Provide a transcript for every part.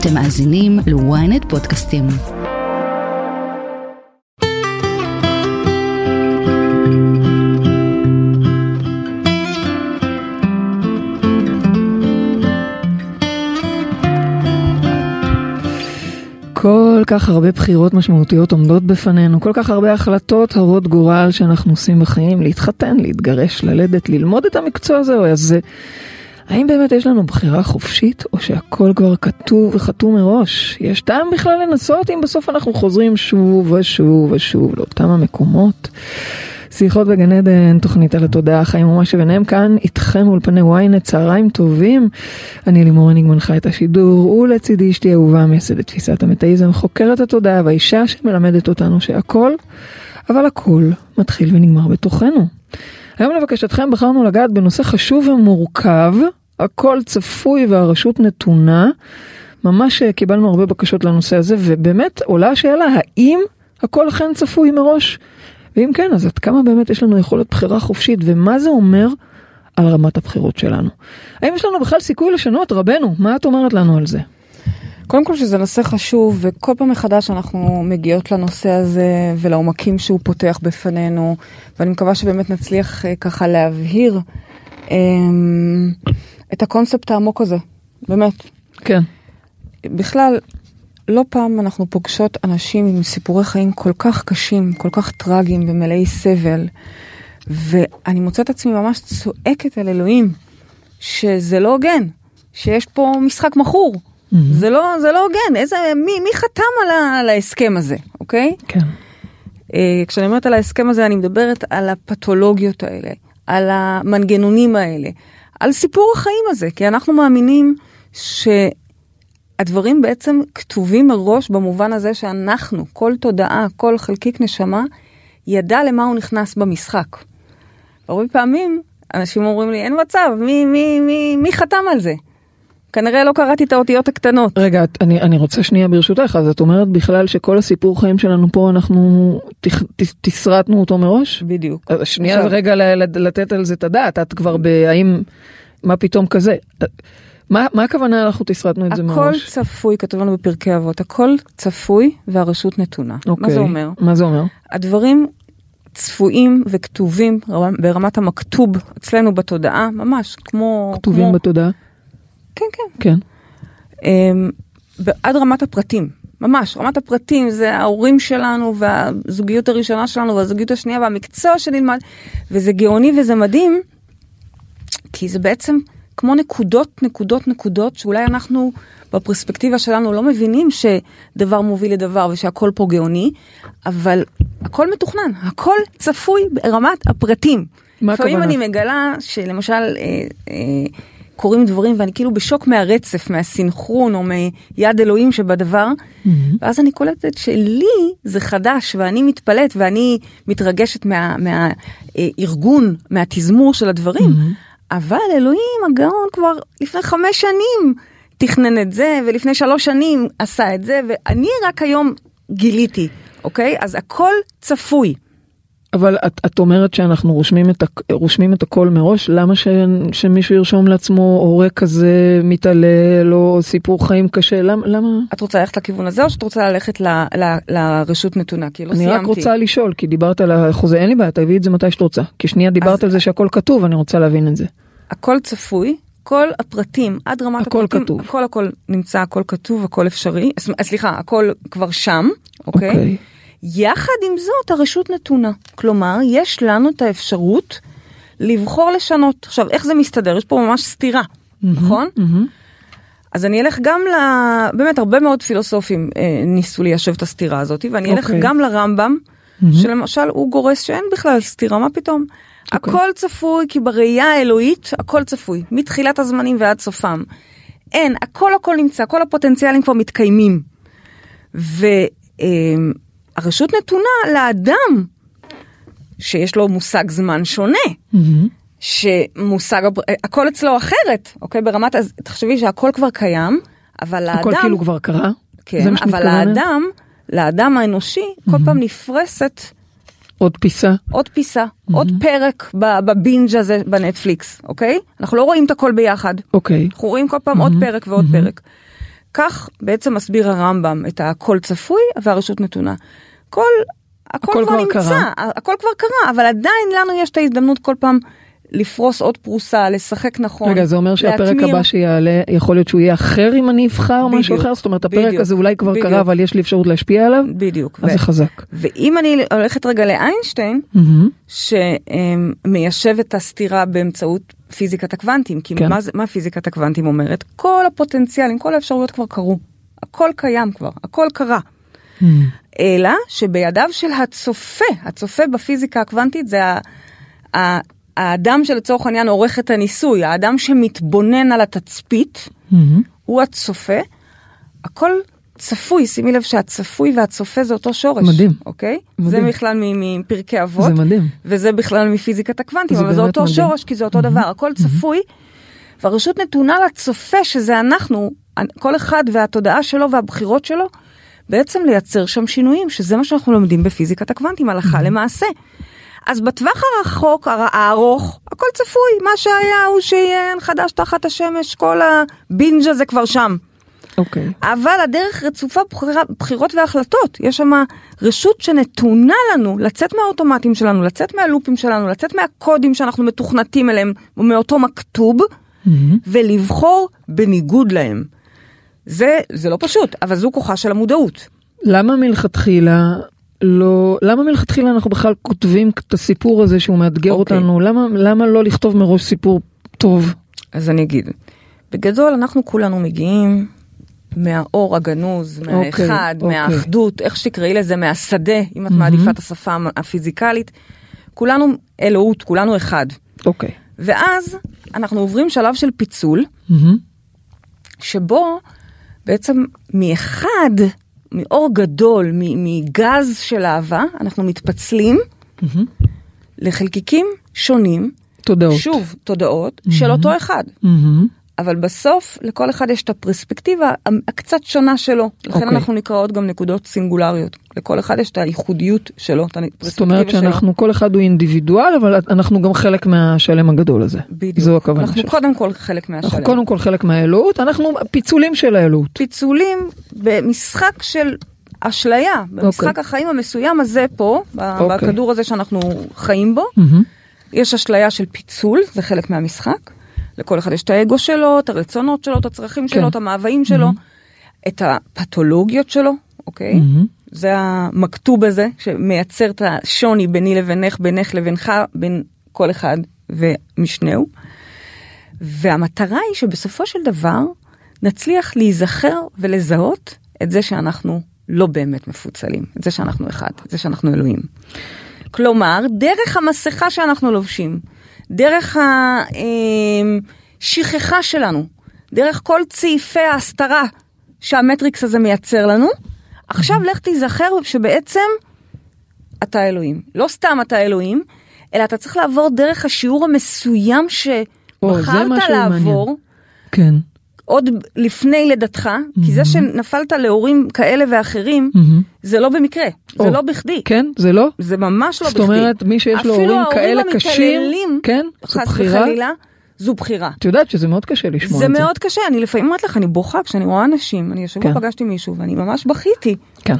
אתם מאזינים ל-ynet פודקאסטים. כל כך הרבה בחירות משמעותיות עומדות בפנינו, כל כך הרבה החלטות הרות גורל שאנחנו עושים בחיים, להתחתן, להתגרש, ללדת, ללמוד את המקצוע הזה או הזה. האם באמת יש לנו בחירה חופשית, או שהכל כבר כתוב וחתום מראש? יש טעם בכלל לנסות, אם בסוף אנחנו חוזרים שוב ושוב ושוב לאותם המקומות? שיחות בגן עדן, תוכנית על התודעה, חיים ממש וביניהם, כאן איתכם אולפני ynet, צהריים טובים. אני לימור מורנינג מנחה את השידור, ולצידי אשתי אהובה, מייסדת תפיסת המטאיזם, חוקרת התודעה והאישה שמלמדת אותנו שהכל, אבל הכל מתחיל ונגמר בתוכנו. היום לבקשתכם בחרנו לגעת בנושא חשוב ומורכב, הכל צפוי והרשות נתונה. ממש קיבלנו הרבה בקשות לנושא הזה, ובאמת עולה השאלה, האם הכל אכן צפוי מראש? ואם כן, אז עד כמה באמת יש לנו יכולת בחירה חופשית, ומה זה אומר על רמת הבחירות שלנו? האם יש לנו בכלל סיכוי לשנות רבנו? מה את אומרת לנו על זה? קודם כל שזה נושא חשוב, וכל פעם מחדש אנחנו מגיעות לנושא הזה ולעומקים שהוא פותח בפנינו, ואני מקווה שבאמת נצליח ככה להבהיר את הקונספט העמוק הזה, באמת. כן. בכלל, לא פעם אנחנו פוגשות אנשים עם סיפורי חיים כל כך קשים, כל כך טרגיים ומלאי סבל, ואני מוצאת עצמי ממש צועקת על אלוהים, שזה לא הוגן, שיש פה משחק מחור. זה לא הוגן. מי חתם על ההסכם הזה, אוקיי? כן. כשאני אומרת על ההסכם הזה, אני מדברת על הפתולוגיות האלה, על המנגנונים האלה, על סיפור החיים הזה, כי אנחנו מאמינים שהדברים בעצם כתובים מראש במובן הזה שאנחנו, כל תודעה, כל חלקיק נשמה, ידע למה הוא נכנס במשחק. הרבה פעמים אנשים אומרים לי, אין מצב, מי חתם על זה? כנראה לא קראתי את האותיות הקטנות. רגע, אני רוצה שנייה ברשותך, אז את אומרת בכלל שכל הסיפור חיים שלנו פה, אנחנו תסרטנו אותו מראש? בדיוק. שנייה רגע לתת על זה את הדעת, את כבר בהאם, מה פתאום כזה? מה הכוונה אנחנו תסרטנו את זה מראש? הכל צפוי, כתוב לנו בפרקי אבות, הכל צפוי והרשות נתונה. מה זה אומר? מה זה אומר? הדברים צפויים וכתובים ברמת המכתוב אצלנו בתודעה, ממש כמו... כתובים בתודעה? כן. עד רמת הפרטים, ממש, רמת הפרטים זה ההורים שלנו, והזוגיות הראשונה שלנו, והזוגיות השנייה, והמקצוע שנלמד, וזה גאוני וזה מדהים, כי זה בעצם כמו נקודות, נקודות, נקודות, שאולי אנחנו בפרספקטיבה שלנו לא מבינים שדבר מוביל לדבר, ושהכל פה גאוני, אבל הכל מתוכנן, הכל צפוי ברמת הפרטים. לפעמים אני מגלה שלמשל... קוראים דברים, ואני כאילו בשוק מהרצף, מהסינכרון, או מיד אלוהים שבדבר, ואז אני קולטת שלי זה חדש, ואני מתפלט, ואני מתרגשת מהארגון, מהתזמור של הדברים, אבל אלוהים, הגאון כבר לפני 5 שנים תכנן את זה, ולפני 3 שנים עשה את זה, ואני רק היום גיליתי, אוקיי? אז הכל צפוי. אבל את אומרת שאנחנו רושמים את הכל מראש, למה שמישהו ירשום לעצמו הורה כזה מתעלל או סיפור חיים קשה? למה? את רוצה ללכת לכיוון הזה או שאת רוצה ללכת לרשות נתונה? כי לא סיימתי. אני רק רוצה לשאול, כי דיברת על החוזה, אין לי בעיה, תביאי את זה מתי שאת רוצה. כי שנייה דיברת על זה שהכל כתוב, אני רוצה להבין את זה. הכל צפוי, כל הפרטים, עד רמת הפרטים, הכל נמצא, הכל כתוב, הכל אפשרי. סליחה, הכל כבר שם, אוקיי? יחד עם זאת הרשות נתונה, כלומר יש לנו את האפשרות לבחור לשנות. עכשיו איך זה מסתדר? יש פה ממש סתירה, נכון? אז אני אלך גם באמת הרבה מאוד פילוסופים ניסו ליישב את הסתירה הזאת, ואני אלך גם לרמב"ם, שלמשל הוא גורס שאין בכלל סתירה, מה פתאום? הכל צפוי, כי בראייה האלוהית הכל צפוי, מתחילת הזמנים ועד סופם. אין, הכל נמצא, כל הפוטנציאלים כבר מתקיימים. הרשות נתונה לאדם שיש לו מושג זמן שונה, שמושג, הכל אצלו אחרת, אוקיי? ברמת, אז תחשבי שהכל כבר קיים, אבל לאדם... הכל כאילו כבר קרה? כן, אבל לאדם האנושי, כל פעם נפרסת... עוד פיסה, עוד פרק בבינג' הזה בנטפליקס, אוקיי? אנחנו לא רואים את הכל ביחד. אוקיי. אנחנו רואים כל פעם עוד פרק ועוד פרק. כך בעצם מסביר הרמב"ם את הכל צפוי והרשות נתונה. הכל כבר נמצא, הכל כבר קרה, אבל עדיין לנו יש את ההזדמנות כל פעם לפרוס עוד פרוסה, לשחק נכון. רגע, זה אומר שהפרק הבא שיעלה, יכול להיות שהוא יהיה אחר אם אני אבחר או משהו אחר, זאת אומרת, הפרק הזה אולי כבר קרה, אבל יש לי אפשרות להשפיע עליו, אז זה חזק. ואם אני הולכת רגע לאיינשטיין, שמיישב את הסתירה באמצעות פיזיקת הקוונטים, כי מה פיזיקת הקוונטים אומרת? כל הפוטנציאלים, כל האפשרויות כבר קרו. הכל קיים כבר, הכל קרה. אלא שבידיו של הצופה בפיזיקה הקוונטית זה האדם שלצורך העניין עורך את הניסוי, האדם שמתבונן על התצפית, הוא הצופה, הכל צפוי, שימי לב שהצפוי והצופה זה אותו שורש. מדהים. אוקיי? זה בכלל מפרקי אבות. זה מדהים. וזה בכלל מפיזיקת הקוונטים, אבל זה אותו שורש, כי זה אותו דבר. הכל צפוי, והרשות נתונה לצופה שזה אנחנו, כל אחד והתודעה שלו והבחירות שלו, בעצם לייצר שם שינויים, שזה מה שאנחנו לומדים בפיזיקת הקוונטים, הלכה למעשה. אז בטווח הרחוק, הארוך, הכל צפוי, מה שהיה הוא שיהיה, חדש תחת השמש, כל הבינג' הזה כבר שם. אוקיי. אבל הדרך רצופה בחירות והחלטות, יש שם רשות שנתונה לנו, לצאת מהאוטומטים שלנו, לצאת מהלופים שלנו, לצאת מהקודים שאנחנו מתוכנתים אליהם, מאותו מכתוב, ולבחור בניגוד להם. זה לא פשוט, אבל זו כוחה של המודעות. למה מלכתחילה אנחנו בכלל כותבים את הסיפור הזה שהוא מאתגר אותנו? למה לא לכתוב מראש סיפור טוב? אז אני אגיד, בגדול אנחנו כולנו מגיעים מהאור הגנוז, מהאחד, מהאחדות, איך שתקראי לזה, מהשדה, אם את מעדיפה את השפה הפיזיקלית, כולנו אלוהות, כולנו אחד. אוקיי. ואז אנחנו עוברים שלב של פיצול, שבו בעצם מאחד, מאור גדול, מגז של אהבה, אנחנו מתפצלים לחלקיקים שונים, שוב תודעות, של אותו אחד. אבל בסוף, לכל אחד יש את הפרספקטיבה הקצת שונה שלו. לכן אנחנו נקראות גם נקודות סינגולריות. לכל אחד יש את הייחודיות שלו, את הפרספקטיבה שלו. זאת אומרת שאנחנו, כל אחד הוא אינדיבידואל, אבל אנחנו גם חלק מהשלם הגדול הזה. בדיוק. זו הכוונה שלנו. אנחנו קודם כל חלק מהשלם. אנחנו קודם כל חלק מהאלוהות, אנחנו פיצולים של האלוהות. פיצולים במשחק של אשליה, במשחק החיים המסוים הזה פה, בכדור הזה שאנחנו חיים בו, יש אשליה של פיצול, זה חלק מהמשחק. לכל אחד יש את האגו שלו, את הרצונות שלו, את הצרכים שלו, את המאוויים שלו, את הפתולוגיות שלו, אוקיי? זה המכתוב הזה, שמייצר את השוני ביני לבינך, בינך לבינך, בין כל אחד ומשנהו. והמטרה היא שבסופו של דבר, נצליח להיזכר ולזהות את זה שאנחנו לא באמת מפוצלים, את זה שאנחנו אחד, את זה שאנחנו אלוהים. כלומר, דרך המסכה שאנחנו לובשים, דרך השכחה שלנו, דרך כל צעיפי ההסתרה שהמטריקס הזה מייצר לנו, עכשיו לך תיזכר שבעצם אתה אלוהים. לא סתם אתה אלוהים, אלא אתה צריך לעבור דרך השיעור המסוים שבחרת לעבור, כן. עוד לפני לידתך, כי זה שנפלת להורים כאלה ואחרים, זה לא במקרה, זה לא בכדי. כן, זה לא? זה ממש לא בכדי. זאת אומרת, מי שיש לו הורים כאלה קשים, כן, זו בחירה. זו בחירה. את יודעת שזה מאוד קשה לשמוע את זה. זה מאוד קשה, אני לפעמים אומרת לך, אני בוכה כשאני רואה אנשים, אני ישבו פגשתי מישהו, ואני ממש בכיתי. כן.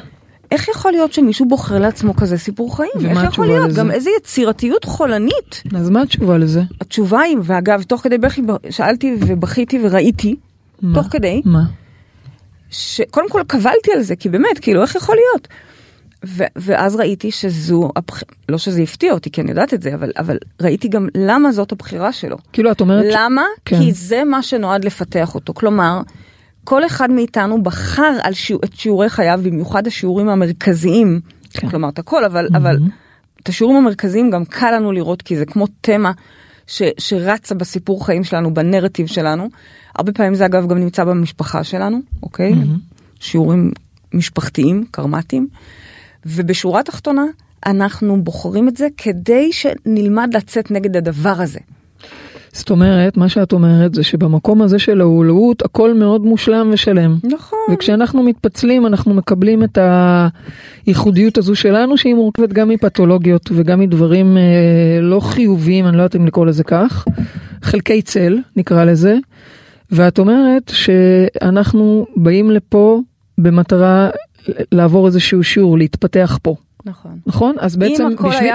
איך יכול להיות שמישהו בוחר לעצמו כזה סיפור חיים? איך יכול להיות? גם איזו יצירתיות חולנית. אז מה התשובה לזה? התשובה היא, ואגב, תוך כדי בכי, שאלתי ובכיתי וראיתי, תוך כדי, שקודם כל קבלתי על זה, כי באמת, כאילו, איך יכול להיות? ואז ראיתי שזו, לא שזה הפתיע אותי, כי אני יודעת את זה, אבל ראיתי גם למה זאת הבחירה שלו. כאילו, את אומרת... למה? כי זה מה שנועד לפתח אותו. כלומר, כל אחד מאיתנו בחר את שיעורי חייו, במיוחד השיעורים המרכזיים, כלומר, את הכל, אבל את השיעורים המרכזיים גם קל לנו לראות, כי זה כמו תמה שרצה בסיפור חיים שלנו, בנרטיב שלנו. הרבה פעמים זה אגב גם נמצא במשפחה שלנו, אוקיי? שיעורים משפחתיים, קרמטיים. ובשורה תחתונה, אנחנו בוחרים את זה כדי שנלמד לצאת נגד הדבר הזה. זאת אומרת, מה שאת אומרת זה שבמקום הזה של ההולאות, הכל מאוד מושלם ושלם. נכון. וכשאנחנו מתפצלים, אנחנו מקבלים את הייחודיות הזו שלנו, שהיא מורכבת גם מפתולוגיות וגם מדברים לא חיוביים, אני לא יודעת אם לקרוא לזה כך. חלקי צל, נקרא לזה. ואת אומרת שאנחנו באים לפה במטרה לעבור איזשהו שיעור, להתפתח פה. נכון. נכון? אז בעצם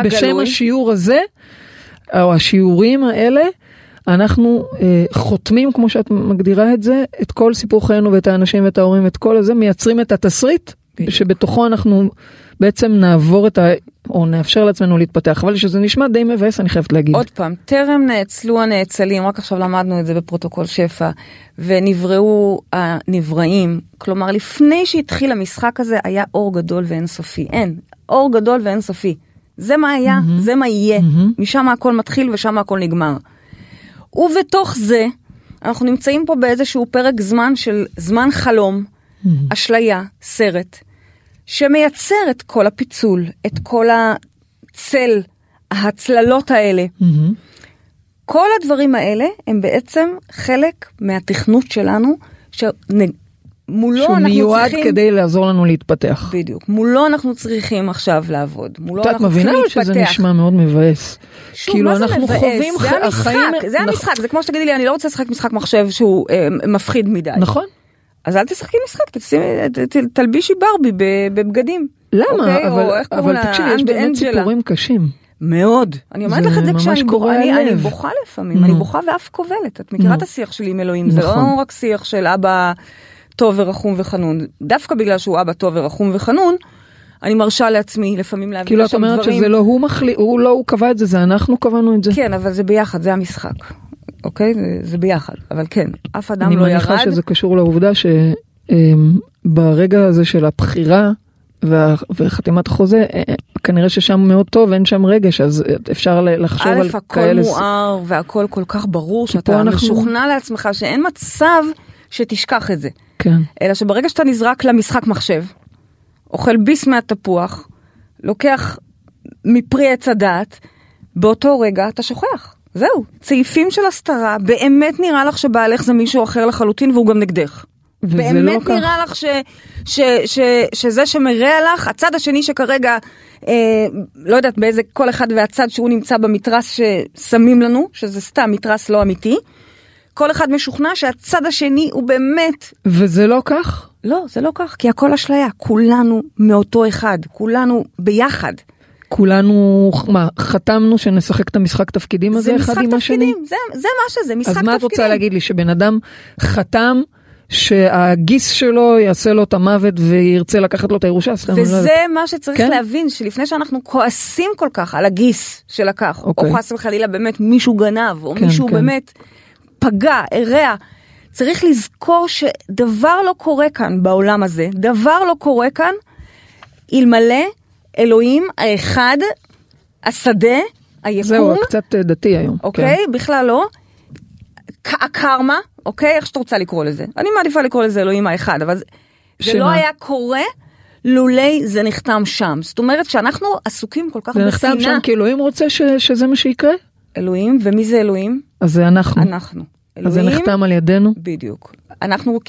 בשם השיעור הזה, או השיעורים האלה, אנחנו חותמים, כמו שאת מגדירה את זה, את כל סיפור חיינו ואת האנשים ואת ההורים, את כל הזה, מייצרים את התסריט, שבתוכו אנחנו בעצם נעבור את ה... או נאפשר לעצמנו להתפתח. אבל שזה נשמע די מבאס, אני חייבת להגיד. עוד פעם, טרם נאצלו הנאצלים, רק עכשיו למדנו את זה בפרוטוקול שפע, ונבראו הנבראים. כלומר, לפני שהתחיל המשחק הזה, היה אור גדול ואינסופי. אין. אור גדול ואינסופי. זה מה היה, זה מה יהיה. משם הכל מתחיל ושם הכל נגמר. ובתוך זה, אנחנו נמצאים פה באיזשהו פרק זמן של זמן חלום, אשליה, סרט, שמייצר את כל הפיצול, את כל הצל, הצללות האלה. כל הדברים האלה הם בעצם חלק מהתכנות שלנו, שמולו אנחנו צריכים... שמיועד כדי לעזור לנו להתפתח. בדיוק. מולו אנחנו צריכים עכשיו לעבוד. את מבינה שזה נשמע מאוד מבאס. כאילו אנחנו חווים החיים... זה המשחק. זה כמו שתגידי לי, אני לא רוצה לשחק משחק מחשב שהוא מפחיד מדי. נכון. אז אל תשחקי משחק, תלבישי ברבי בבגדים. למה? אבל תקשיבי, יש באמת סיפורים קשים. מאוד. אני אומרת לך את זה כשאני בוכה לפעמים, אני בוכה ואף כובלת. את מכירה את השיח שלי עם אלוהים, זה לא רק שיח של אבא טוב ורחום וחנון. דווקא בגלל שהוא אבא טוב ורחום וחנון, אני מרשה לעצמי לפעמים להביא לשם דברים. כאילו את אומרת שזה לא הוא מחליט, הוא קבע את זה, זה אנחנו קבענו את זה. כן, אבל זה ביחד, זה המשחק. אוקיי? זה ביחד. אבל כן, אף אדם לא ירד. אני מניחה שזה קשור לעובדה שברגע הזה של הבחירה וחתימת חוזה, כנראה ששם מאוד טוב, אין שם רגש, אז אפשר לחשוב על כאלה... א', הכל מואר והכל כל כך ברור, שאתה משוכנע לעצמך שאין מצב שתשכח את זה. כן. אלא שברגע שאתה נזרק למשחק מחשב, אוכל ביס מהתפוח, לוקח מפרי עץ הדעת, באותו רגע אתה שוכח. זהו, צעיפים של הסתרה, באמת נראה לך שבעלך זה מישהו אחר לחלוטין והוא גם נגדך. באמת נראה לך שזה שמראה לך, הצד השני שכרגע, לא יודעת באיזה כל אחד והצד שהוא נמצא במתרס ששמים לנו, שזה סתם מתרס לא אמיתי, כל אחד משוכנע שהצד השני הוא באמת... וזה לא כך? לא, זה לא כך, כי הכל אשליה, כולנו מאותו אחד, כולנו ביחד. כולנו, מה, חתמנו שנשחק את המשחק תפקידים הזה אחד עם השני? זה מה שזה, משחק תפקידים. אז מה את רוצה להגיד לי? שבן אדם חתם שהגיס שלו יעשה לו את המוות וירצה לקחת לו את הירושה? וזה מה שצריך להבין, שלפני שאנחנו כועסים כל כך על הגיס שלקח, או כועסים חלילה באמת מישהו גנב, או מישהו באמת פגע, הרע, צריך לזכור שדבר לא קורה כאן בעולם הזה, דבר לא קורה כאן, אלמלא אלוהים, האחד, השדה, היקום. זהו, קצת דתי היום. אוקיי, כן. בכלל לא. הקרמה, אוקיי, איך שאתה רוצה לקרוא לזה. אני מעדיפה לקרוא לזה אלוהים האחד, אבל זה לא היה קורה, לולי זה נחתם שם. זאת אומרת שאנחנו עסוקים כל כך בסינה. זה נחתם שם כי אלוהים רוצה שזה מה שיקרה? אלוהים, ומי זה אלוהים? אז זה אנחנו. אנחנו. אלוהים, אז זה נחתם על ידינו? בדיוק. אנחנו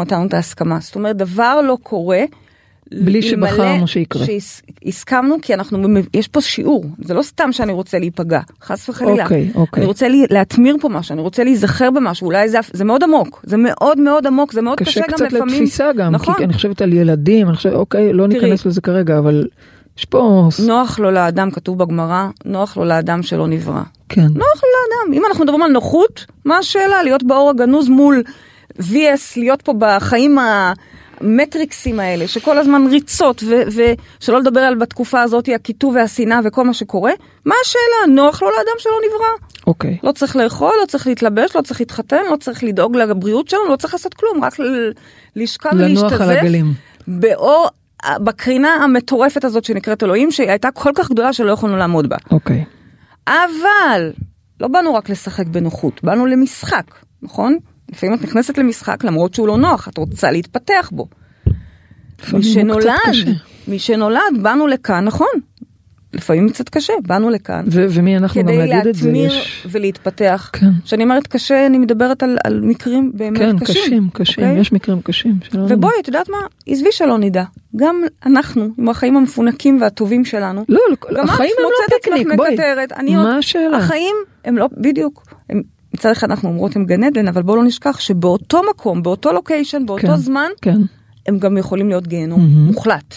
נתנו את ההסכמה. זאת אומרת, דבר לא קורה, בלי שבחרנו שיקרה. שהסכמנו, כי יש פה שיעור. זה לא סתם שאני רוצה להיפגע, חס וחלילה. אני רוצה להתמיר פה משהו, אני רוצה להיזכר במשהו, אולי זה מאוד עמוק, זה מאוד מאוד עמוק, זה מאוד קשה גם לפעמים. קשה קצת לתפיסה גם, כי אני חושבת על ילדים, אני חושבת, אוקיי, לא ניכנס לזה כרגע, אבל יש פה... נוח לו לאדם, כתוב בגמרא, נוח לו לאדם שלא נברא. כן. נוח לו לאדם. אם אנחנו מדברים על נוחות, מה השאלה? להיות באור הגנוז מול ויאס, להיות פה בחיים ה... המטריקסים האלה, שכל הזמן ריצות, ושלא לדבר על בתקופה הזאת, הכיתוב והשנאה וכל מה שקורה, מה השאלה? נוח לו לאדם שלא נברא. אוקיי. לא צריך לאכול, לא צריך להתלבש, לא צריך להתחתן, לא צריך לדאוג לבריאות שלנו, לא צריך לעשות כלום, רק לשכב ולהשתזף. לנוח על הגלים. באור, בקרינה המטורפת הזאת שנקראת אלוהים, שהייתה כל כך גדולה שלא יכולנו לעמוד בה. אוקיי. אבל, לא באנו רק לשחק בנוחות, באנו למשחק, נכון? לפעמים את נכנסת למשחק, למרות שהוא לא נוח, את רוצה להתפתח בו. מי שנולד, באנו לכאן, נכון. לפעמים קצת קשה, באנו לכאן. ומי אנחנו גם להגיד את זה? כדי להתמיר ולהתפתח. כשאני אומרת קשה, אני מדברת על מקרים באמת קשים. כן, קשים, יש מקרים קשים. ובואי, את יודעת מה? עזבי שלא נדע. גם אנחנו, עם החיים המפונקים והטובים שלנו. לא, החיים הם לא פיקניק, בואי. מה השאלה? החיים הם לא, בדיוק. מצד אחד אנחנו אומרות הם גן עדן, אבל בואו לא נשכח שבאותו מקום, באותו לוקיישן, באותו כן, זמן, כן. הם גם יכולים להיות גיהנום מוחלט.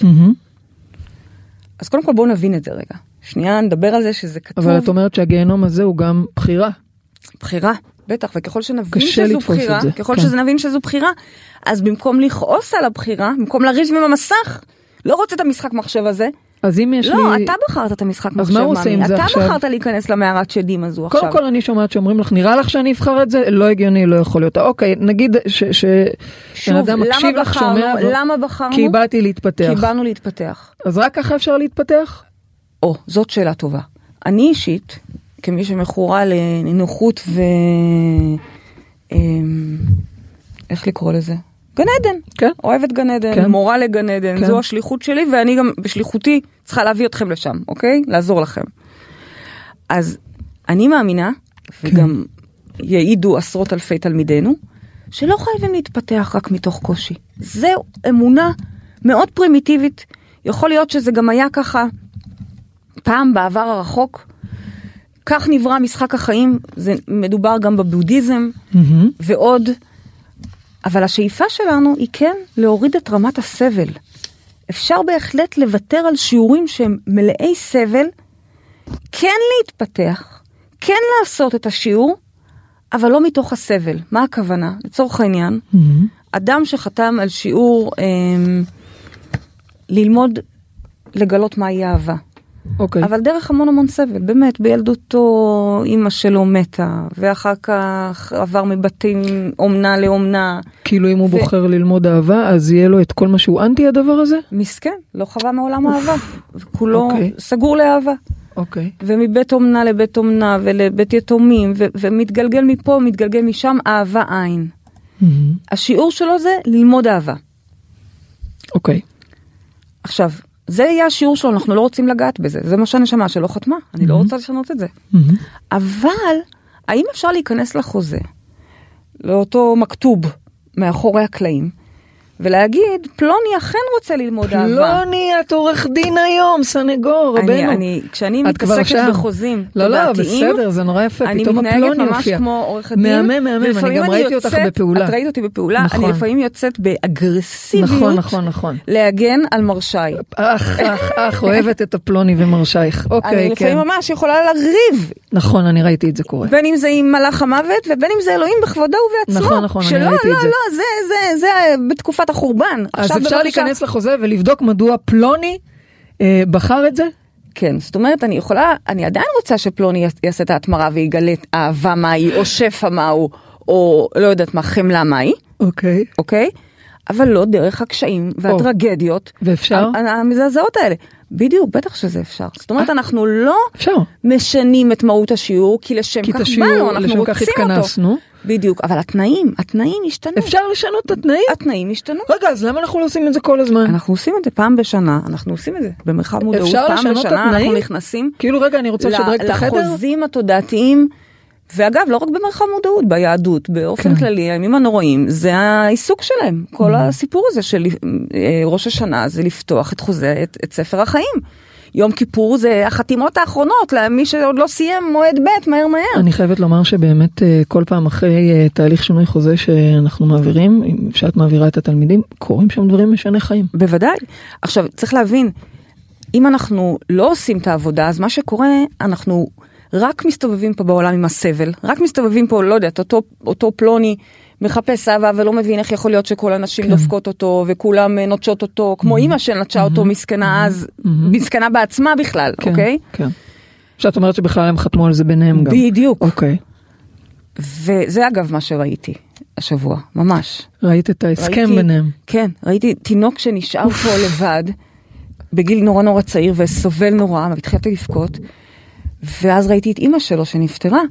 אז קודם כל בואו נבין את זה רגע. שנייה, נדבר על זה שזה כתוב. אבל את אומרת שהגיהנום הזה הוא גם בחירה. בחירה, בטח, וככל שנבין שזו בחירה, ככל שנבין שזו בחירה, אז במקום לכעוס על הבחירה, במקום לריב עם המסך, לא רוצה את המשחק מחשב הזה, אז אם יש לא, לי... אתה בחרת את המשחק מחשב, מאמי. אתה עכשיו... בחרת להיכנס למערת שדים הזו עכשיו. קודם כל אני שומעת שאומרים לך, נראה לך שאני אבחר את זה? לא הגיוני, לא יכול להיות. אוקיי, נגיד שאדם מקשיב לך שומע... למה בחרנו? כי באתי להתפתח. כי באנו להתפתח. אז רק ככה אפשר להתפתח? או, זאת שאלה טובה. אני אישית, כמי שמכורה לנוחות ו... איך לקרוא לזה? גן עדן, כן. אוהבת גן עדן, כן. מורה לגן עדן, כן. זו השליחות שלי, ואני גם בשליחותי צריכה להביא אתכם לשם, אוקיי? לעזור לכם. אז אני מאמינה, כן. וגם יעידו עשרות אלפי תלמידינו, שלא חייבים להתפתח רק מתוך קושי. זו אמונה מאוד פרימיטיבית, יכול להיות שזה גם היה ככה, פעם בעבר הרחוק, כך נברא משחק החיים, זה מדובר גם בבודיזם, ועוד... אבל השאיפה שלנו היא כן להוריד את רמת הסבל. אפשר בהחלט לוותר על שיעורים שהם מלאי סבל, כן להתפתח, כן לעשות את השיעור, אבל לא מתוך הסבל. מה הכוונה? לצורך העניין, אדם שחתם על שיעור ללמוד לגלות מהי אהבה. Okay. אבל דרך המון המון סבל, באמת, בילדותו אמא שלו מתה, ואחר כך עבר מבתים אומנה לאומנה. כאילו אם הוא בוחר ללמוד אהבה, אז יהיה לו את כל מה שהוא אנטי הדבר הזה? מסכן, לא חווה מעולם אהבה, וכולו סגור לאהבה. ומבית אומנה לבית אומנה, ולבית יתומים, ומתגלגל מפה, מתגלגל משם, אהבה עין. השיעור שלו זה ללמוד אהבה. אוקיי. עכשיו, זה יהיה השיעור שלו, אנחנו לא רוצים לגעת בזה. זה מה שהנשמה שלא חתמה, אני לא רוצה לשנות את זה. אבל, האם אפשר להיכנס לחוזה, לאותו מכתוב, מאחורי הקלעים, ולהגיד, פלוני אכן רוצה ללמוד אהבה. פלוני, את עורך דין היום, סנגור, רבנו. כשאני מתעסקת בחוזים תודעתיים, בסדר, זה נורא יפה, פתאום הפלוני יופיע. מהמם, מהמם, אני גם ראיתי אותך בפעולה. את ראית אותי בפעולה, אני לפעמים יוצאת באגרסיביות, להגן על מרשי. אך, אוהבת את הפלוני ומרשייך. אני לפעמים ממש יכולה לריב. נכון, אני ראיתי את זה קורה. בין אם זה עם מלאך המוות, ובין אם זה אלוהים בכבודו ובעצמו. בתקופת החורבן. אז אפשר להיכנס לחוזה ולבדוק מדוע פלוני בחר את זה? כן, זאת אומרת, אני עדיין רוצה שפלוני יעשה את ההתמרה ויגלה אהבה מהי, או שפע מהו, או לא יודעת מה, חמלה מהי. אוקיי. אוקיי? אבל לא דרך הקשיים והטרגדיות. ואפשר? המזעזעות האלה. בדיוק, בטח שזה אפשר. זאת אומרת, אנחנו לא משנים את מהות השיעור, כי לשם כך באנו, אנחנו רוצים אותו. בדיוק, אבל התנאים השתנו. אפשר לשנות את התנאים? התנאים השתנו. רגע, אז למה אנחנו לא עושים את זה כל הזמן? אנחנו עושים את זה פעם בשנה, אנחנו עושים את זה במרחב מודעות, פעם בשנה אנחנו נכנסים. כאילו רגע, אני רוצה שדרג את החדר. לחוזים התודעתיים, ואגב, לא רק במרחב מודעות, ביהדות, באופן כללי, הימים הנוראים, זה העיסוק שלהם. כל הסיפור הזה של ראש השנה, זה לפתוח את חוזה, את ספר החיים. יום כיפור זה החתימות האחרונות, למי שעוד לא סיים מועד ב' מהר מהר. אני חייבת לומר שבאמת כל פעם אחרי תהליך שינוי חוזה שאנחנו מעבירים, אם שאת מעבירה את התלמידים, קוראים שם דברים משנה חיים. בוודאי. עכשיו, צריך להבין, אם אנחנו לא עושים את העבודה, אז מה שקורה, אנחנו רק מסתובבים פה בעולם עם הסבל, רק מסתובבים פה, לא יודעת, אותו פלוני מחפש אהבה ולא מבין איך יכול להיות שכל הנשים דופקות אותו, וכולם נוטשות אותו, כמו אמא שנטשה אותו מסכנה אז, מסכנה בעצמה בכלל, אוקיי? כן. שאת אומרת שבכלל הם חתמו על זה ביניהם גם. בדיוק. אוקיי. וזה אגב מה שראיתי השבוע, ממש. ראית את ההסכם ביניהם. כן, ראיתי תינוק שנשאר פה לבד, בגיל נורא נורא צעיר, וסובל נורא, והתחילתי לבכות, ואז ראיתי את אמא שלו שנפטרה,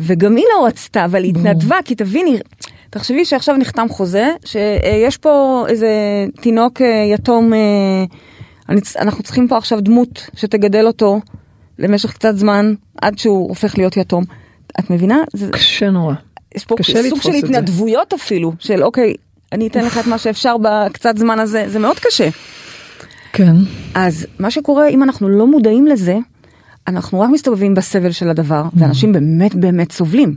וגם היא לא רצתה, אבל היא התנדבה, כי תביני, תחשבי שעכשיו נחתם חוזה, שיש פה איזה תינוק יתום, אנחנו צריכים פה עכשיו דמות שתגדל אותו למשך קצת זמן, עד שהוא הופך להיות יתום. את מבינה? קשה נורא. יש פה סוג של התנדבויות אפילו, של אוקיי, אני אתן לך את מה שאפשר בקצת זמן הזה, זה מאוד קשה. כן. אז מה שקורה, אם אנחנו לא מודעים לזה, אנחנו רק מסתובבים בסבל של הדבר, ואנשים באמת באמת סובלים.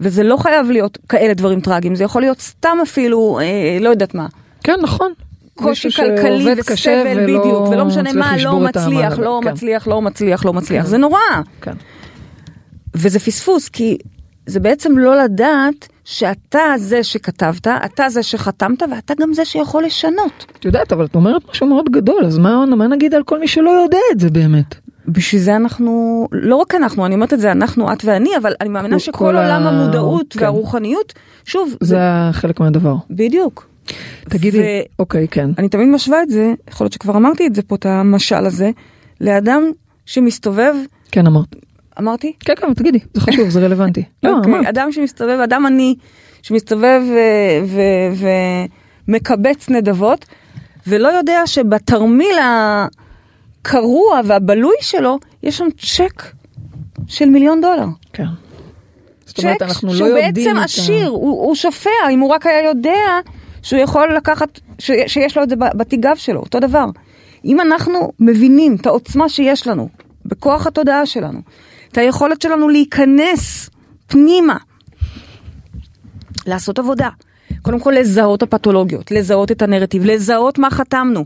וזה לא חייב להיות כאלה דברים טרגיים, זה יכול להיות סתם אפילו, לא יודעת מה. כן, נכון. קושי כלכלי וסבל בדיוק, ולא משנה מה, לא מצליח, לא מצליח, לא מצליח, לא מצליח. זה נורא. כן. וזה פספוס, כי זה בעצם לא לדעת שאתה זה שכתבת, אתה זה שחתמת, ואתה גם זה שיכול לשנות. את יודעת, אבל את אומרת משהו מאוד גדול, אז מה נגיד על כל מי שלא יודע את זה באמת? בשביל זה אנחנו, לא רק אנחנו, אני אומרת את זה, אנחנו, את ואני, אבל אני מאמינה שכל עולם המודעות והרוחניות, שוב... זה חלק מהדבר. בדיוק. תגידי, אוקיי, כן. אני תמיד משווה את זה, יכול להיות שכבר אמרתי את זה פה, את המשל הזה, לאדם שמסתובב... כן, אמרת. אמרתי? כן, כן, תגידי, זה חשוב, זה רלוונטי. אדם שמסתובב, אדם אני, שמסתובב ומקבץ נדבות, ולא יודע שבתרמיל הקרוע והבלוי שלו, יש שם צ'ק של $1,000,000. כן. צ'ק שהוא בעצם עשיר, הוא שופע, אם הוא רק היה יודע שהוא יכול לקחת, שיש לו את זה בתיגב שלו, אותו דבר. אם אנחנו מבינים את העוצמה שיש לנו, בכוח התודעה שלנו, את היכולת שלנו להיכנס פנימה, לעשות עבודה, קודם כל לזהות הפתולוגיות, לזהות את הנרטיב, לזהות מה חתמנו,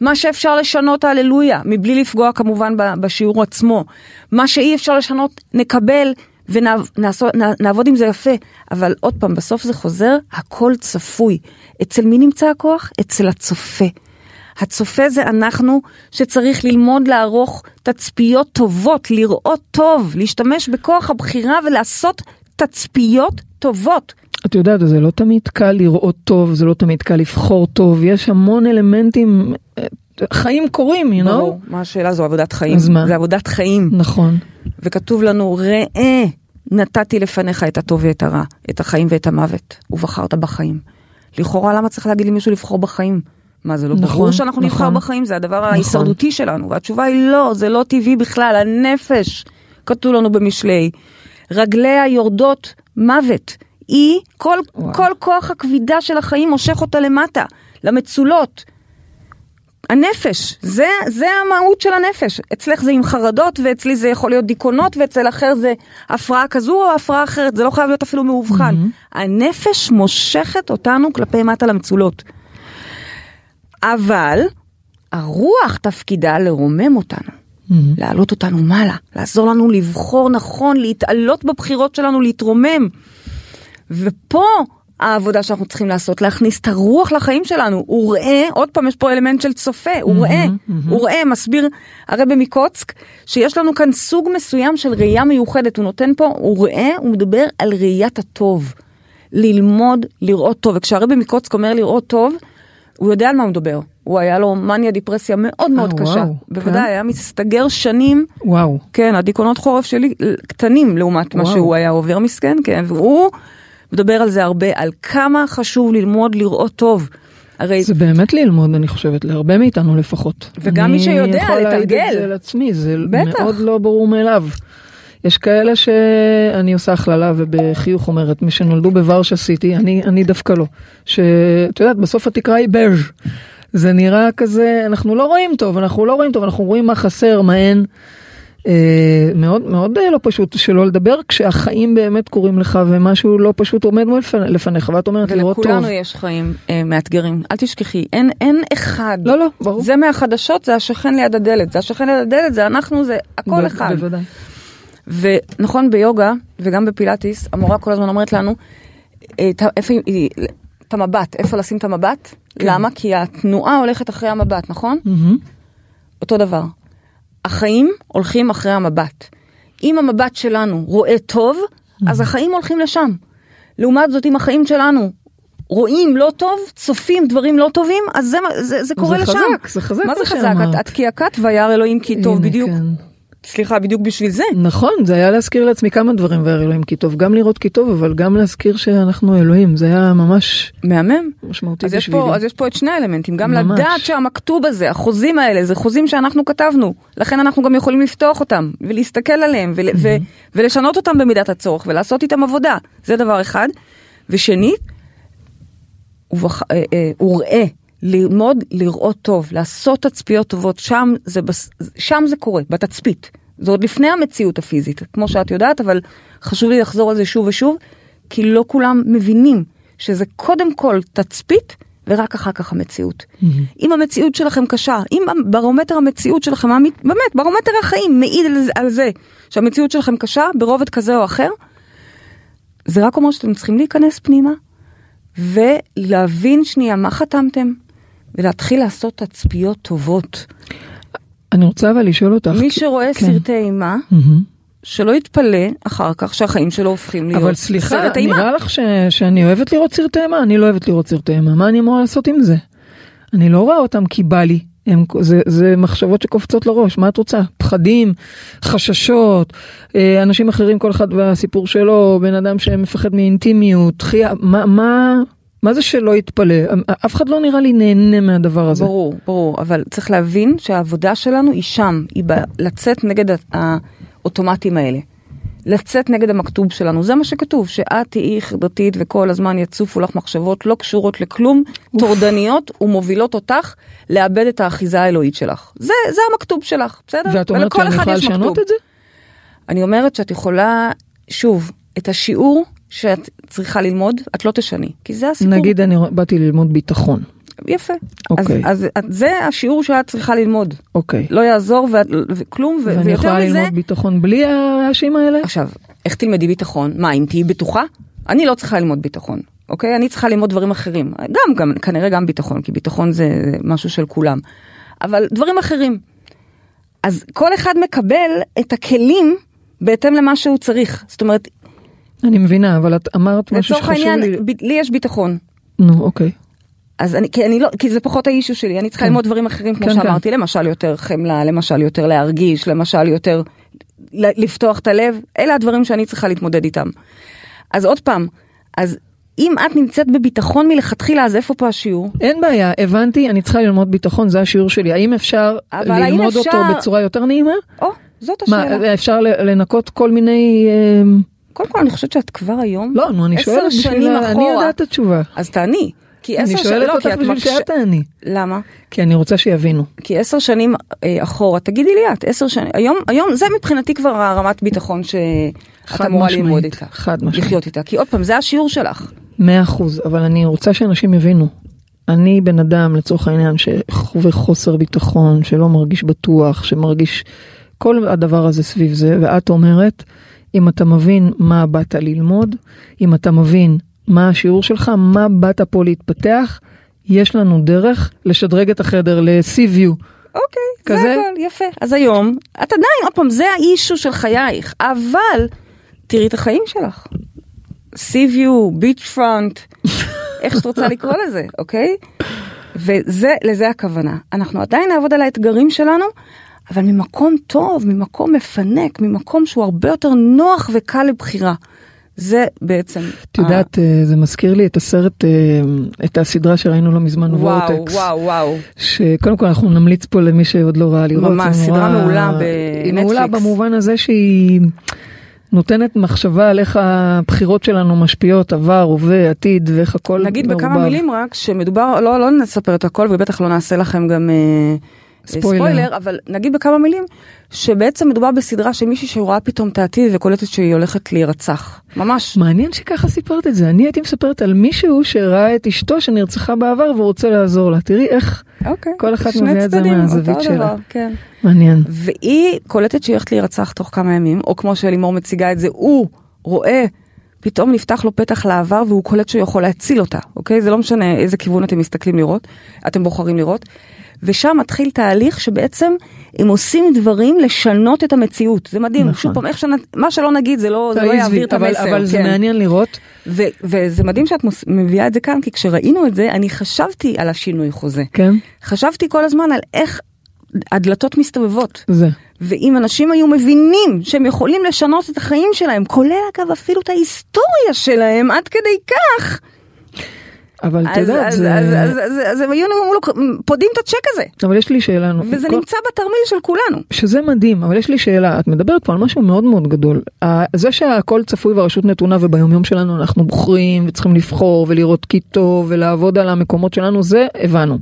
מה שאפשר לשנות, הללויה, מבלי לפגוע כמובן בשיעור עצמו, מה שאי אפשר לשנות נקבל ונעבוד עם זה יפה, אבל עוד פעם בסוף זה חוזר, הכל צפוי. אצל מי נמצא הכוח? אצל הצופה. הצופה זה אנחנו שצריך ללמוד לערוך תצפיות טובות, לראות טוב, להשתמש בכוח הבחירה ולעשות תצפיות טובות. את יודעת, זה לא תמיד קל לראות טוב, זה לא תמיד קל לבחור טוב, יש המון אלמנטים, חיים קורים, you know? ברור, מה השאלה? זו עבודת חיים. אז מה? זה עבודת חיים. נכון. וכתוב לנו, ראה, נתתי לפניך את הטוב ואת הרע, את החיים ואת המוות, ובחרת בחיים. לכאורה, למה צריך להגיד למישהו לבחור בחיים? מה, זה לא ברור שאנחנו נבחר בחיים, זה הדבר ההישרדותי שלנו, והתשובה היא לא, זה לא טבעי בכלל, הנפש, כתוב לנו במשלי, רגליה יורדות מוות, היא, כל כוח הכבידה של החיים מושך אותה למטה, למצולות, הנפש, זה המהות של הנפש, אצלך זה עם חרדות, ואצלי זה יכול להיות דיכאונות, ואצל אחר זה הפרעה כזו או הפרעה אחרת, זה לא חייב להיות אפילו מאובחן, הנפש מושכת אותנו כלפי מטה למצולות, אבל הרוח תפקידה לרומם אותנו, להעלות אותנו מעלה, לעזור לנו לבחור נכון, להתעלות בבחירות שלנו, להתרומם. ופה העבודה שאנחנו צריכים לעשות, להכניס את הרוח לחיים שלנו, הוא ראה, עוד פעם יש פה אלמנט של צופה, הוא ראה, הוא ראה, מסביר הרב מקוצק, שיש לנו כאן סוג מסוים של ראייה מיוחדת, הוא נותן פה, הוא ראה, הוא מדבר על ראיית הטוב, ללמוד, לראות טוב, וכשהרב מקוצק אומר לראות טוב, הוא יודע על מה הוא מדבר. הוא היה לו מניה דיפרסיה מאוד מאוד קשה. בוודאי, היה מסתגר שנים. וואו. כן, הדיכאונות חורף שלי קטנים לעומת מה שהוא היה עובר מסכן, כן, והוא מדבר על זה הרבה, על כמה חשוב ללמוד לראות טוב. זה באמת ללמוד, אני חושבת, להרבה מאיתנו לפחות. וגם מי שיודע, לתרגל. אני יכול להגיד את זה לעצמי, זה מאוד לא ברור מאליו. יש כאלה שאני עושה הכללה ובחיוך אומרת, מי שנולדו בוורשה סיטי, אני דווקא לא. שאת יודעת, בסוף התקרה היא בז' זה נראה כזה, אנחנו לא רואים טוב, אנחנו רואים מה חסר, מה אין. מאוד מאוד לא פשוט שלא לדבר, כשהחיים באמת קורים לך, ומשהו לא פשוט עומד לפניך, ואת אומרת לראות טוב. ולכולנו יש חיים מאתגרים, אל תשכחי, אין אחד. לא, לא, ברור. זה מהחדשות, זה השכן ליד הדלת, זה אנחנו, זה הכל אחד. בוודאי. ונכון ביוגה וגם בפילאטיס, המורה כל הזמן אומרת לנו, את המבט, איפה לשים את המבט? למה? כי התנועה הולכת אחרי המבט, נכון? אותו דבר. החיים הולכים אחרי המבט. אם המבט שלנו רואה טוב, אז החיים הולכים לשם. לעומת זאת, אם החיים שלנו רואים לא טוב, צופים דברים לא טובים, אז זה קורה לשם. זה חזק, מה זה חזק? את כי הקט וירא אלוהים כי טוב בדיוק. סליחה, בדיוק בשביל זה. נכון, זה היה להזכיר לעצמי כמה דברים, והרי אלוהים כי טוב, גם לראות כי טוב, אבל גם להזכיר שאנחנו אלוהים, זה היה ממש מהמם. משמעותי בשבילי. אז יש פה את שני האלמנטים, גם ממש. לדעת שהמכתוב הזה, החוזים האלה, זה חוזים שאנחנו כתבנו, לכן אנחנו גם יכולים לפתוח אותם, ולהסתכל עליהם, ולשנות אותם במידת הצורך, ולעשות איתם עבודה, זה דבר אחד. ושני, הוא ראה, ללמוד, לראות טוב, לעשות תצפיות טובות, שם זה קורה, בתצפית. זה עוד לפני המציאות הפיזית, כמו שאת יודעת, אבל חשוב לי לחזור על זה שוב ושוב, כי לא כולם מבינים שזה קודם כל תצפית, ורק אחר כך המציאות. אם המציאות שלכם קשה, אם ברומטר המציאות שלכם, באמת, ברומטר החיים מעיד על זה, שהמציאות שלכם קשה, ברובד כזה או אחר, זה רק אומר שאתם צריכים להיכנס פנימה, ולהבין שנייה מה חתמתם, ולהתחיל לעשות תצפיות טובות. אני רוצה אבל לשאול אותך. מי שרואה סרטי אימה, שלא יתפלא אחר כך שהחיים שלו הופכים להיות סרט אימה. אבל סליחה, נראה לך שאני אוהבת לראות סרטי אימה? אני לא אוהבת לראות סרטי אימה. מה אני אמורה לעשות עם זה? אני לא רואה אותם כי בא לי. זה מחשבות שקופצות לראש. מה את רוצה? פחדים, חששות, אנשים אחרים, כל אחד והסיפור שלו, בן אדם שמפחד מאינטימיות, חייה, מה זה שלא יתפלא? אף אחד לא נראה לי נהנה מהדבר הזה. ברור, ברור. אבל צריך להבין שהעבודה שלנו היא שם. היא לצאת נגד האוטומטים האלה. לצאת נגד המכתוב שלנו. זה מה שכתוב, שאת תהיי חרדתית וכל הזמן יצופו לך מחשבות לא קשורות לכלום, טורדניות ומובילות אותך לאבד את האחיזה האלוהית שלך. זה המכתוב שלך, בסדר? ואת אומרת שאני יכולה לשנות את זה? אני אומרת שאת יכולה, שוב, את השיעור שאת צריכה ללמוד, את לא תשני, כי זה הסיפור. נגיד אני באתי ללמוד ביטחון. יפה. אז זה השיעור שאת צריכה ללמוד. אוקיי. לא יעזור וכלום, ויותר מזה... ואני יכולה ללמוד ביטחון בלי האשים האלה? עכשיו, איך תלמדי ביטחון? מה, אם תהיי בטוחה? אני לא צריכה ללמוד ביטחון, אוקיי? אני צריכה ללמוד דברים אחרים. גם, כנראה גם ביטחון, כי ביטחון זה משהו של כולם. אבל דברים אחרים. אז כל אחד מקבל את הכלים בהתאם למה שהוא צריך. זאת אומרת... אני מבינה, אבל את אמרת משהו שחשוב לי... לצורך העניין, לי יש ביטחון. נו, אוקיי. אז אני לא, כי זה פחות האישו שלי, אני צריכה ללמוד דברים אחרים, כמו שאמרתי, למשל יותר חמלה, למשל יותר להרגיש, למשל יותר לפתוח את הלב, אלה הדברים שאני צריכה להתמודד איתם. אז עוד פעם, אז אם את נמצאת בביטחון מלכתחילה, אז איפה פה השיעור? אין בעיה, הבנתי, אני צריכה ללמוד ביטחון, זה השיעור שלי. האם אפשר ללמוד אותו בצורה יותר נעימה? או, זאת השאלה. אפשר לנקות כל מיני... קודם כל, אני חושבת שאת כבר היום... לא, נו, אני שואלת בשבילה, אני יודעת את התשובה. אז תעני. אני שואלת אותך בשביל שאת תעני. למה? כי אני רוצה שיבינו. כי 10 שנים אחורה, תגידי לי את, 10 שנים, היום זה מבחינתי כבר הרמת ביטחון שאת אמורה ללמוד איתה. חד משמעית. לחיות איתה, כי עוד פעם, זה השיעור שלך. 100%, אבל אני רוצה שאנשים יבינו. אני בן אדם, לצורך העניין, שחווה חוסר ביטחון, שלא מרגיש בטוח, שמרגיש כל הדבר הזה סביב זה, ואת אומרת, אם אתה מבין מה באת ללמוד, אם אתה מבין מה השיעור שלך, מה באת פה להתפתח, יש לנו דרך לשדרג את החדר, ל-CV. אוקיי, זה הכל, יפה. אז היום, את עדיין, עוד פעם, זה האישו של חייך, אבל תראי את החיים שלך. CV, beach front, איך שאת רוצה לקרוא לזה, אוקיי? ולזה הכוונה. אנחנו עדיין נעבוד על האתגרים שלנו, אבל ממקום טוב, ממקום מפנק, ממקום שהוא הרבה יותר נוח וקל לבחירה. זה בעצם... את יודעת, זה מזכיר לי את הסרט, את הסדרה שראינו לא מזמן, וורטקס. וואו, וואו. שקודם כל אנחנו נמליץ פה למי שעוד לא ראה לראות. ממש, סדרה מעולה בנטפליקס. היא מעולה במובן הזה שהיא נותנת מחשבה על איך הבחירות שלנו משפיעות, עבר, הווה, עתיד, ואיך הכל מעורבב. נגיד בכמה מילים רק, שמדובר, לא נספר את הכל, ובטח לא נעשה לכם גם... ספוילר, אבל נגיד בכמה מילים, שבעצם מדובר בסדרה שמישהי שרואה פתאום את העתיד וקולטת שהיא הולכת להירצח. ממש. מעניין שככה סיפרת את זה. אני הייתי מספרת על מישהו שראה את אשתו שנרצחה בעבר ורוצה לעזור לה. תראי איך כל אחת מביאה את זה מהזווית שלה. מעניין. והיא קולטת שהיא הולכת להירצח תוך כמה ימים, או כמו שלימור מציגה את זה, הוא רואה, פתאום נפתח לו פתח לעבר, והוא קולט שהוא יכול להציל אותה. אוקיי? זה לא משנה איזה כיוון אתם מסתכלים לראות, אתם בוחרים לראות. ושם מתחיל תהליך שבעצם הם עושים דברים לשנות את המציאות. זה מדהים. נכון. שוב פעם, מה שלא נגיד, זה לא יעביר את המסר. אבל זה מעניין לראות. וזה מדהים שאת מביאה את זה כאן, כי כשראינו את זה, אני חשבתי על השינוי חוזה. כן. חשבתי כל הזמן על איך הדלתות מסתובבות. זה. ואם אנשים היו מבינים שהם יכולים לשנות את החיים שלהם, כולל אגב אפילו את ההיסטוריה שלהם, עד כדי כך... אבל תדעת, אז הם היו פודים את הצ'ק הזה. אבל יש לי שאלה. וזה נמצא בתרמיל של כולנו. שזה מדהים, אבל יש לי שאלה. את מדברת פה על משהו מאוד מאוד גדול. זה שהכל צפוי והרשות נתונה, וביומיום שלנו אנחנו בוחרים, וצריכים לבחור, ולראות כי טוב, ולעבוד על המקומות שלנו, זה הבנו.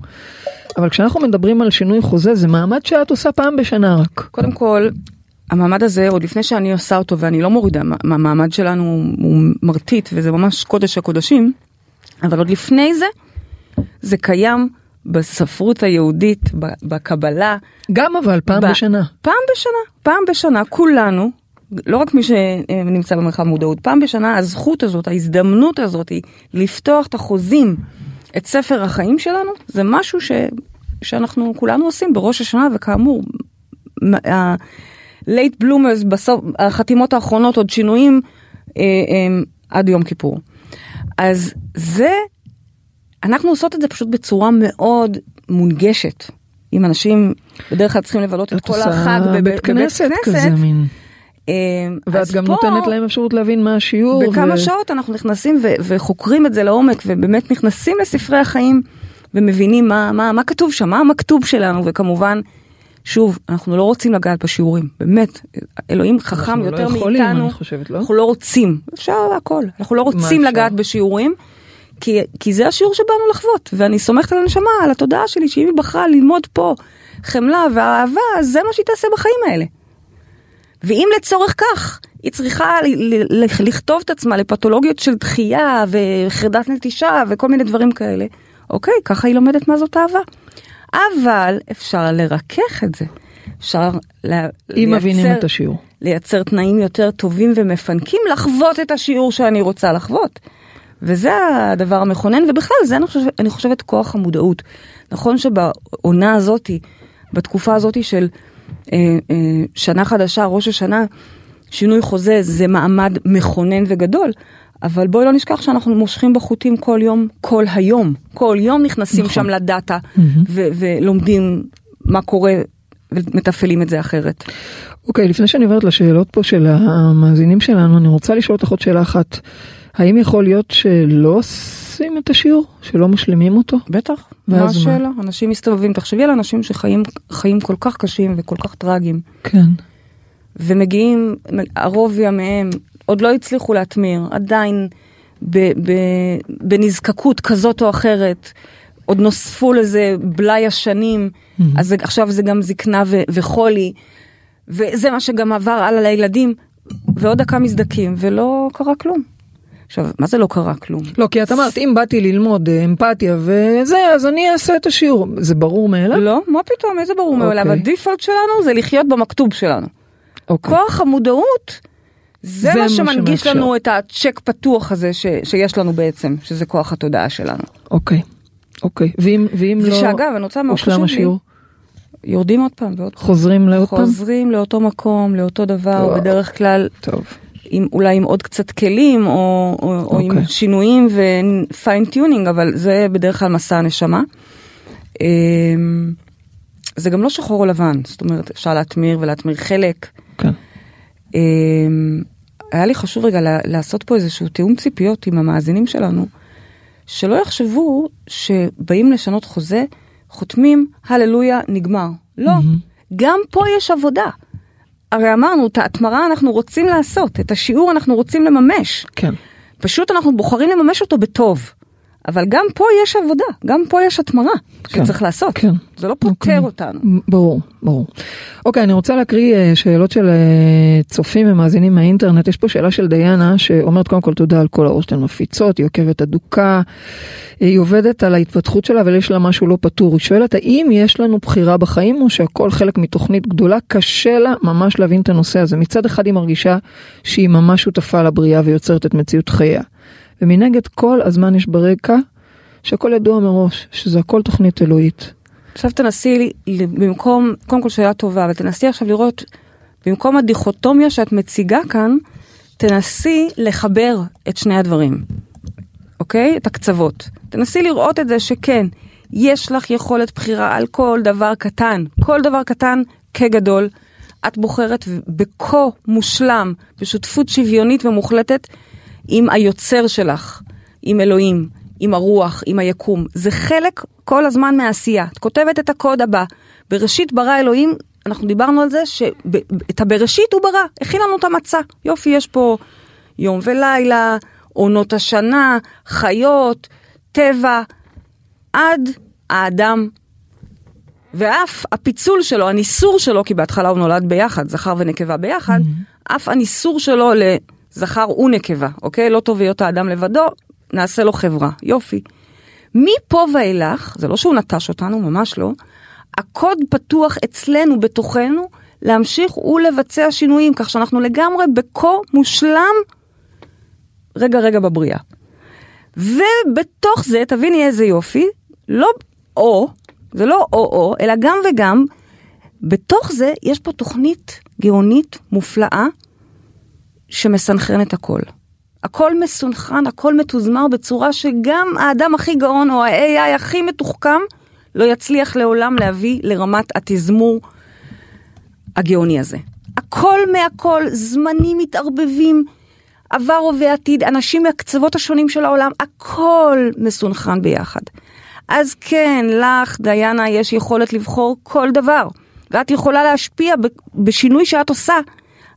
אבל כשאנחנו מדברים על שינוי חוזה, זה מעמד שאת עושה פעם בשנה רק. קודם כל, המעמד הזה, עוד לפני שאני עושה אותו, ואני לא מורידה, המעמד שלנו הוא מרתית, וזה ממש קודש הקודשים, אבל עוד לפני זה, זה קיים בספרות היהודית, בקבלה. גם אבל פעם בשנה. פעם בשנה, כולנו, לא רק מי שנמצא במרחב מודעות, פעם בשנה הזכות הזאת, ההזדמנות הזאת, היא לפתוח את החוזים, את ספר החיים שלנו, זה משהו שאנחנו כולנו עושים בראש השנה, וכאמור, לייט בלומרס, החתימות האחרונות עוד שינויים עד יום כיפור. אז זה, אנחנו עושות את זה פשוט בצורה מאוד מונגשת. אם אנשים בדרך כלל צריכים לבלות את כל החג בבית כנסת, ואת גם נותנת להם אפשרות להבין מה השיעור. בכמה שעות אנחנו נכנסים וחוקרים את זה לעומק, ובאמת נכנסים לספרי החיים, ומבינים מה כתוב שם, מה המכתוב שלנו, וכמובן, שוב, אנחנו לא רוצים לגעת בשיעורים, באמת, אלוהים חכם יותר מאיתנו, אנחנו לא רוצים, אפשר הכל, אנחנו לא רוצים לגעת בשיעורים, כי זה השיעור שבאנו לחוות, ואני סומכת על הנשמה, על התודעה שלי, שאם היא בחרה ללמוד פה חמלה ואהבה, אז זה מה שהיא תעשה בחיים האלה. ואם לצורך כך, היא צריכה לכתוב את עצמה לפתולוגיות של דחייה, וחרדת נטישה, וכל מיני דברים כאלה, אוקיי, ככה היא לומדת מה זאת אהבה. אבל אפשר לרכך את זה. אפשר לייצר תנאים יותר טובים ומפנקים, לחוות את השיעור שאני רוצה לחוות. וזה הדבר המכונן, ובכלל זה אני חושבת כוח המודעות. נכון שבעונה הזאת, בתקופה הזאת של שנה חדשה, ראש השנה, שינוי חוזה, זה מעמד מכונן וגדול, אבל בואי לא נשכח שאנחנו מושכים בחוטים כל יום, כל היום. כל יום נכנסים שם לדאטה, ולומדים מה קורה, ומתפעלים את זה אחרת. אוקיי, לפני שאני עוברת לשאלות פה של המאזינים שלנו, אני רוצה לשאול אותך עוד שאלה אחת. האם יכול להיות שלא עושים את השיעור? שלא משלמים אותו? בטח. מה השאלה? אנשים מסתובבים. תחשבי על אנשים שחיים כל כך קשים וכל כך טרגיים. כן. ומגיעים, הרוב ימיהם, עוד לא הצליחו להתמיר, עדיין בנזקקות כזאת או אחרת, עוד נוספו לזה בלי השנים, אז עכשיו זה גם זקנה וחולי, וזה מה שגם עבר הלאה לילדים, ועוד דקה מזדקים, ולא קרה כלום. עכשיו, מה זה לא קרה כלום? לא, כי את אמרת, אם באתי ללמוד אמפתיה וזה, אז אני אעשה את השיעור. זה ברור מאליו? לא, מה פתאום, איזה ברור מאליו? הדיפולט שלנו זה לחיות במכתוב שלנו. כוח המודעות... זה מה שמנגיש לנו את הצ'ק פתוח הזה שיש לנו בעצם, שזה כוח התודעה שלנו. אוקיי. ואם לא... ושאגב, אני רוצה מה חשוב לי. יורדים עוד פעם ועוד פעם. חוזרים לעוד פעם? חוזרים לאותו מקום, לאותו דבר, בדרך כלל, אולי עם עוד קצת כלים, או עם שינויים ופיינטיונינג, אבל זה בדרך כלל מסע הנשמה. זה גם לא שחור או לבן, זאת אומרת, אפשר להתמיר ולהתמיר חלק. כן. היה לי חשוב רגע לעשות פה איזשהו תיאום ציפיות עם המאזינים שלנו, שלא יחשבו שבאים לשנות חוזה, חותמים, הללויה, נגמר. לא, גם פה יש עבודה. הרי אמרנו, את ההתמרה אנחנו רוצים לעשות, את השיעור אנחנו רוצים לממש. כן. פשוט אנחנו בוחרים לממש אותו בטוב. אבל גם פה יש עבודה, גם פה יש התמרה שצריך לעשות. זה לא פותר אותנו. ברור. אוקיי, אני רוצה להקריא שאלות של צופים ומאזינים מהאינטרנט. יש פה שאלה של דיינה שאומרת קודם כל תודה על כל האור שאתן מפיצות, היא עוקבת אדוקה, היא עובדת על ההתפתחות שלה, אבל יש לה משהו לא פתור. היא שואלת, האם יש לנו בחירה בחיים או שהכל חלק מתוכנית גדולה? קשה לה ממש להבין את הנושא הזה. מצד אחד היא מרגישה שהיא ממש שותפה לבריאה ויוצרת את מציאות חייה. ומנגד כל הזמן יש ברקע שהכל ידוע מראש, שזה הכל תוכנית אלוהית. עכשיו תנסי במקום, קודם כל שאלה טובה, אבל תנסי עכשיו לראות, במקום הדיכוטומיה שאת מציגה כאן, תנסי לחבר את שני הדברים, אוקיי? את הקצוות. תנסי לראות את זה שכן, יש לך יכולת בחירה על כל דבר קטן, כל דבר קטן כגדול, את בוחרת בכה מושלם, בשותפות שוויונית ומוחלטת, עם היוצר שלך, עם אלוהים, עם הרוח, עם היקום. זה חלק כל הזמן מהעשייה. את כותבת את הקוד הבא. בראשית ברא אלוהים, אנחנו דיברנו על זה, שאת הבראשית הוא ברא, הכין לנו את המצא. יופי, יש פה יום ולילה, עונות השנה, חיות, טבע, עד האדם ואף הפיצול שלו, הניסור שלו, כי בהתחלה הוא נולד ביחד, זכר ונקבה ביחד, אף הניסור שלו לזכר ונקבה, אוקיי? לא טוב להיות האדם לבדו, נעשה לו חברה, יופי. מפה ואילך, זה לא שהוא נטש אותנו, ממש לא, הקוד פתוח אצלנו, בתוכנו, להמשיך ולבצע שינויים, כך שאנחנו לגמרי בקו מושלם, רגע בבריאה. ובתוך זה, תביני איזה יופי, לא או, זה לא או, אלא גם וגם, בתוך זה יש פה תוכנית גאונית מופלאה, שמסנחרנת הכל. הכל מסונחן, הכל מתוזמר בצורה שגם האדם הכי גאון או ה-AI הכי מתוחכם, לא יצליח לעולם להביא לרמת התזמור הגאוני הזה. הכל מהכל, זמנים מתערבבים, עבר ועתיד, אנשים מהקצוות השונים של העולם, הכל מסונחן ביחד. אז כן, לך, דיינה, יש יכולת לבחור כל דבר, ואת יכולה להשפיע בשינוי שאת עושה.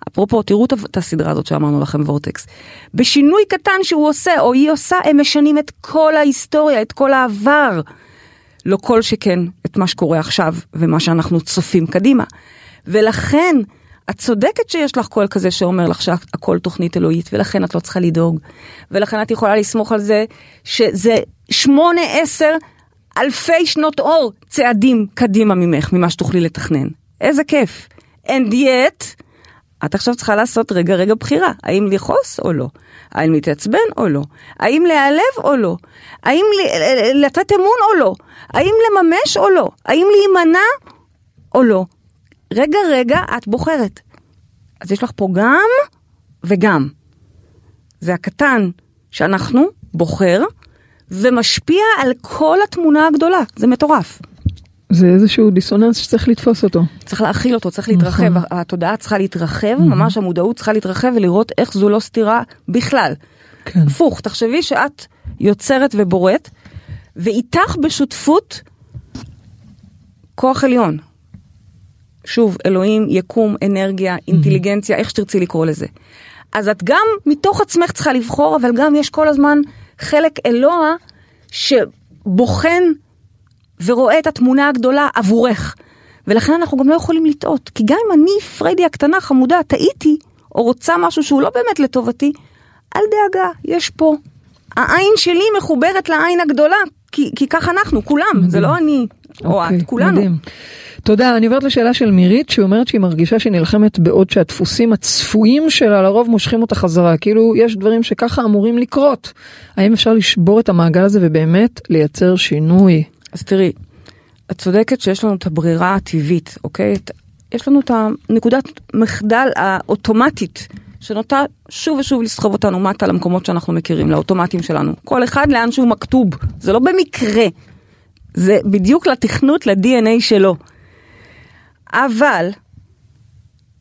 אפרופו, תראו את הסדרה הזאת שאמרנו לכם, וורטקס. בשינוי קטן שהוא עושה, או היא עושה, הם משנים את כל ההיסטוריה, את כל העבר. לא כל שכן את מה שקורה עכשיו, ומה שאנחנו צופים קדימה. ולכן, את צודקת שיש לך קול כזה שאומר לך שהכל תוכנית אלוהית, ולכן את לא צריכה לדאוג. ולכן את יכולה לסמוך על זה, שזה 8-10 אלפי שנות אור צעדים קדימה ממך, ממה שתוכלי לתכנן. איזה כיף. And yet, את עכשיו צריכה לעשות רגע בחירה. האם לחוס או לא? האם להתעצבן או לא? האם להיעלב או לא? האם לתת אמון או לא? האם לממש או לא? האם להימנע או לא? רגע, את בוחרת. אז יש לך פה גם וגם. זה הקטן שאנחנו בוחר ומשפיע על כל התמונה הגדולה. זה מטורף. זה איזשהו דיסוננס שצריך לתפוס אותו. צריך להכיל אותו, צריך להתרחב. התודעה צריכה להתרחב, ממש המודעות צריכה להתרחב ולראות איך זו לא סתירה בכלל. כן. פוך, תחשבי שאת יוצרת ובוראת, ואיתך בשותפות כוח עליון. שוב, אלוהים, יקום, אנרגיה, אינטליגנציה, איך שתרצי לקרוא לזה. אז את גם מתוך עצמך צריכה לבחור, אבל גם יש כל הזמן חלק אלוה שבוחן ורואה את התמונה הגדולה עבורך. ולכן אנחנו גם לא יכולים לטעות. כי גם אם אני, פריידי הקטנה, חמודה, טעיתי, או רוצה משהו שהוא לא באמת לטובתי, אל דאגה, יש פה. העין שלי מחוברת לעין הגדולה, כי כך אנחנו, כולם. מדהים. זה לא אני, או את, כולנו. מדהים. תודה, אני עוברת לשאלה של מירית, שאומרת שהיא מרגישה שהיא נלחמת בעוד שהדפוסים הצפויים שלה לרוב מושכים אותה חזרה. כאילו, יש דברים שככה אמורים לקרות. האם אפשר לשבור את המעגל הזה ובאמת לייצר שינוי? אז תראי, את צודקת שיש לנו את הברירה הטבעית, אוקיי? יש לנו את הנקודת מחדל האוטומטית, שנוטה שוב ושוב לסחוב אותנו מטה למקומות שאנחנו מכירים, לאוטומטים שלנו. כל אחד לאן שהוא מכתוב, זה לא במקרה. זה בדיוק לתכנות, ל-DNA שלו. אבל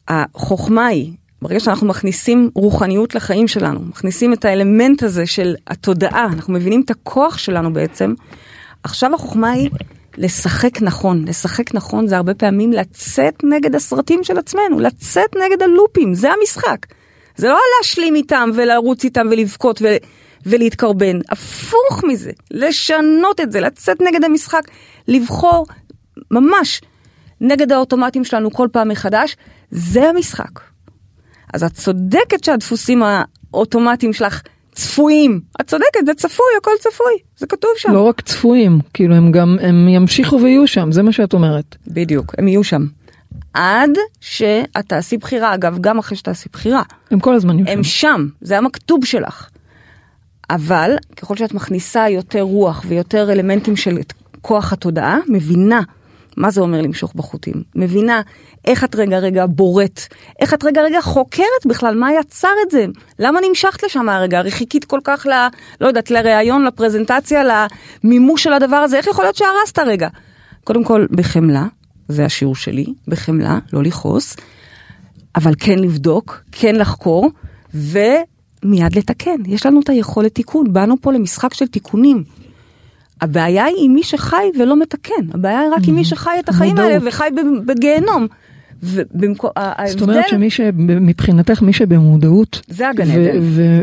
החוכמה היא, ברגע שאנחנו מכניסים רוחניות לחיים שלנו, מכניסים את האלמנט הזה של התודעה, אנחנו מבינים את הכוח שלנו בעצם, עכשיו החוכמה היא לשחק נכון. לשחק נכון זה הרבה פעמים לצאת נגד הסרטים של עצמנו, לצאת נגד הלופים, זה המשחק. זה לא להשלים איתם ולרוץ איתם ולבכות ולהתקרבן. הפוך מזה, לשנות את זה, לצאת נגד המשחק, לבחור ממש נגד האוטומטים שלנו כל פעם מחדש, זה המשחק. אז את צודקת שהדפוסים האוטומטיים שלך צפויים. את צודקת, זה צפוי, הכל צפוי. זה כתוב שם. לא רק צפויים, כאילו הם ימשיכו ויהיו שם, זה מה שאת אומרת. בדיוק, הם יהיו שם. עד שאת תעשי בחירה, אגב, גם אחרי שתעשי בחירה. הם כל הזמן יהיו שם. הם שם, זה המכתוב שלך. אבל, ככל שאת מכניסה יותר רוח ויותר אלמנטים של כוח התודעה, מבינה מה זה אומר למשוך בחוטים. מבינה איך את רגע בורט, איך את רגע חוקרת בכלל, מה יצר את זה? למה נמשכת לשם הרגע? חיכית כל כך, לא יודעת, לראיון, לפרזנטציה, למימוש של הדבר הזה, איך יכול להיות שהרסת הרגע? קודם כל, בחמלה, זה השיעור שלי, בחמלה, לא לחוס, אבל כן לבדוק, כן לחקור, ומיד לתקן. יש לנו את היכולת תיקון, באנו פה למשחק של תיקונים. הבעיה היא מי שחי ולא מתקן. הבעיה היא רק עם מי שחי את החיים האלה וחי בגיהנום. זאת אומרת שמבחינתך מי שבמודעות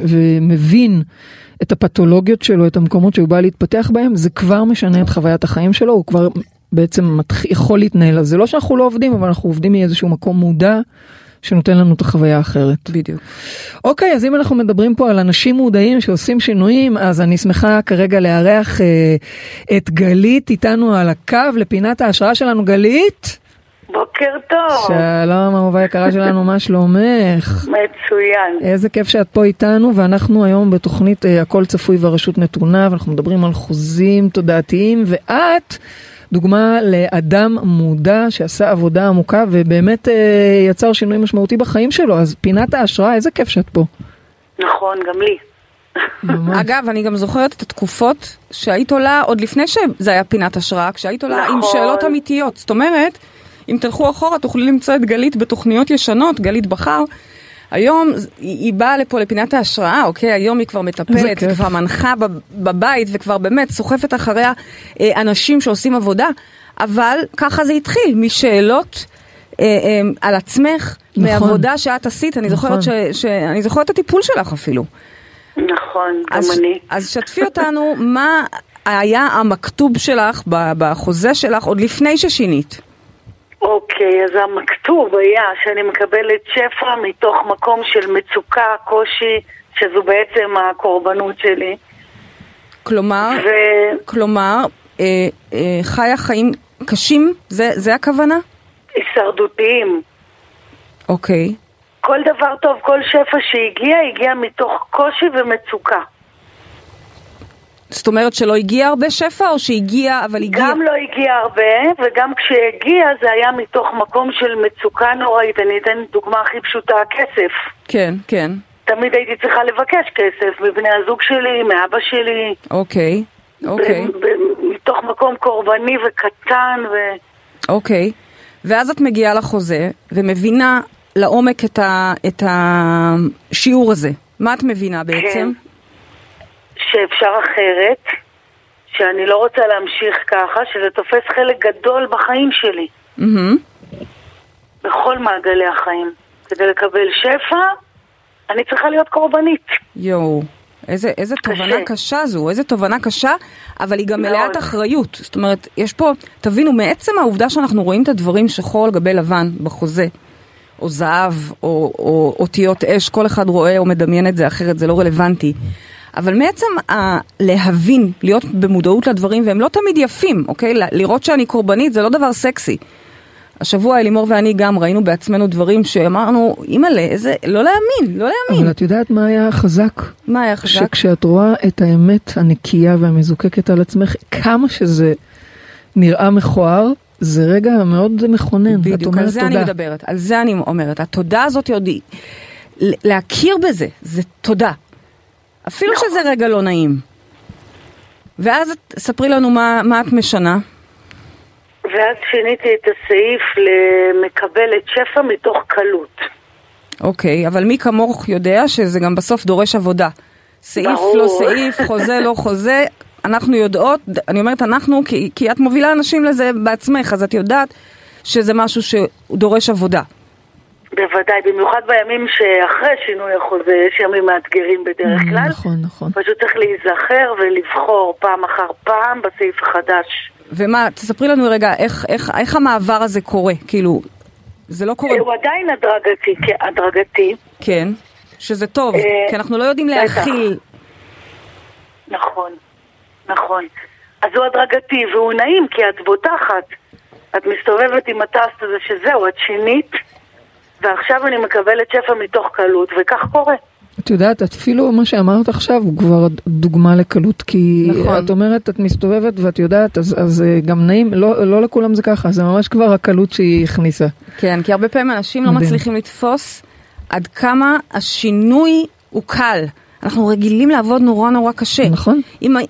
ומבין את הפתולוגיות שלו, את המקומות שהוא בא להתפתח בהם, זה כבר משנה את חוויית החיים שלו, הוא כבר בעצם יכול להתנהל. אז זה לא שאנחנו לא עובדים, אבל אנחנו עובדים מאיזשהו מקום מודע, שנותן לנו את החוויה האחרת. בדיוק. אוקיי, אז אם אנחנו מדברים פה על אנשים מודעים שעושים שינויים, אז אני שמחה כרגע לארח את גלית איתנו על הקו לפינת ההשראה שלנו. גלית? בוקר טוב. שלום, אהובה יקרה שלנו, מה שלומך? מצוין. איזה כיף שאת פה איתנו, ואנחנו היום בתוכנית הכל צפוי והרשות נתונה, ואנחנו מדברים על חוזים תודעתיים, ואת דוגמה לאדם מודע שעשה עבודה עמוקה ובאמת יצר שינוי משמעותי בחיים שלו, אז פינת ההשראה, איזה כיף שאת פה. נכון, גם לי. אגב, אני גם זוכרת את התקופות שהיית עולה, עוד לפני שזה היה פינת השראה, כשהיית עולה עם שאלות אמיתיות. זאת אומרת, אם תלכו אחורה, תוכלי למצוא את גלית בתוכניות ישנות, גלית בחר. היום היא באה לפה לפינת ההשראה, אוקיי? היום היא כבר מטפלת, כבר מנחה בבית, וכבר באמת סוחפת אחריה אנשים שעושים עבודה, אבל ככה זה התחיל, משאלות על עצמך, נכון. מעבודה שאת עשית, אני זוכרת, אני זוכרת את הטיפול שלך אפילו. נכון, גם אני. אז שתפי אותנו, מה היה המכתוב שלך, בחוזה שלך, עוד לפני ששינית? אוקיי, אז המכתוב היה שאני מקבלת שפע מתוך מקום של מצוקה, קושי, שזו בעצם הקורבנות שלי. כלומר, חיה חיים קשים? זה הכוונה? הישרדותיים. אוקיי. כל דבר טוב, כל שפע שהגיע מתוך קושי ומצוקה. זאת אומרת שלא הגיע הרבה שפע או שהגיע אבל הגיע? גם לא הגיע הרבה, וגם כשהגיע זה היה מתוך מקום של מצוקה נוראית. אני אתן דוגמה הכי פשוטה, כסף. כן, כן. תמיד הייתי צריכה לבקש כסף מבני הזוג שלי, מאבא שלי. אוקיי, אוקיי. מתוך מקום קורבני וקטן. אוקיי, ואז את מגיעה לחוזה ומבינה לעומק את השיעור הזה. מה את מבינה בעצם? כן. שאפשר אחרת, שאני לא רוצה להמשיך ככה, שזה תופס חלק גדול בחיים שלי. בכל מעגלי החיים. כדי לקבל שפע, אני צריכה להיות קורבנית. יואו, איזה תובנה קשה זו, איזה תובנה קשה, אבל היא גם מלאת אחריות. זאת אומרת, יש פה, תבינו, מעצם העובדה שאנחנו רואים את הדברים שחור על גבי לבן בחוזה, או זהב, או אותיות אש, כל אחד רואה או מדמיין את זה אחרת, זה לא רלוונטי. אבל מעצם להבין, להיות במודעות לדברים, והם לא תמיד יפים, אוקיי? לראות שאני קורבנית, זה לא דבר סקסי. השבוע, לימור ואני גם ראינו בעצמנו דברים שאמרנו, אימאלה, איזה, לא להאמין, לא להאמין. אבל את יודעת מה היה חזק? מה היה חזק? שכשאת רואה את האמת הנקייה והמזוקקת על עצמך, כמה שזה נראה מכוער, זה רגע מאוד מכונן. בדיוק, על זה אני מדברת, על זה אני אומרת. התודה הזאת יודעי, להכיר בזה, זה תודה. אפילו שזה רגע לא נעים. ואז ספרי לנו מה את משנה. ואז שיניתי את הסעיף למקבלת שפע מתוך קלות. אוקיי, אבל מי כמוך יודע שזה גם בסוף דורש עבודה. סעיף לא סעיף, חוזה לא חוזה. אנחנו יודעות, אני אומרת אנחנו, כי את מובילה אנשים לזה בעצמך, אז את יודעת שזה משהו שדורש עבודה. בוודאי, במיוחד בימים שאחרי שינוי החוזה, יש ימים מאתגרים בדרך כלל. נכון, נכון. פשוט צריך להיזכר ולבחור פעם אחר פעם בסעיף החדש. ומה, תספרי לנו רגע, איך המעבר הזה קורה? כאילו, זה לא קורה. הוא עדיין הדרגתי. כן, שזה טוב, כי אנחנו לא יודעים להכיל. נכון, נכון. אז הוא הדרגתי והוא נעים, כי את בוטחת. את מסתובבת עם הטסט הזה שזהו, את שינית. ועכשיו אני מקבלת שפע מתוך קלות, וכך קורה. את יודעת, אפילו מה שאמרת עכשיו הוא כבר דוגמה לקלות, כי נכון. את אומרת, את מסתובבת ואת יודעת, אז גם נעים, לא לכולם זה ככה, זה ממש כבר הקלות שהיא הכניסה. כן, כי הרבה פעמים אנשים מדהים. לא מצליחים לתפוס עד כמה השינוי הוא קל. אנחנו רגילים לעבוד נורא נורא קשה. נכון.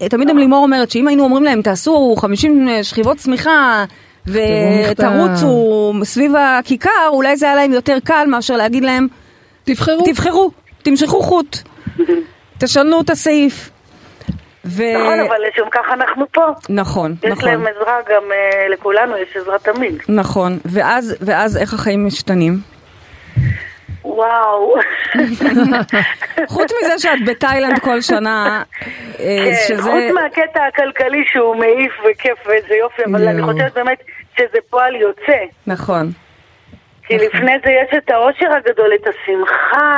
תמיד גם לימור אומרת שאם היינו אומרים להם, תעשו 50 שכיבות צמיחה, ותרוצו סביב הכיכר, אולי זה היה להם יותר קל מאשר להגיד להם תבחרו, תמשכו חוט, תשנו את הסעיף. נכון, אבל לשם ככה אנחנו פה. נכון, נכון. יש להם עזרה, גם לכולנו יש עזרה תמיד. נכון, ואז איך החיים משתנים? וואו. חוץ מזה שאת בתאילנד כל שנה. חוץ מהקטע הכלכלי שהוא מעיף וכיף וזה יופי, אבל אני חושבת באמת שזה פועל יוצא. נכון. כי לפני זה יש את האושר הגדול, את השמחה,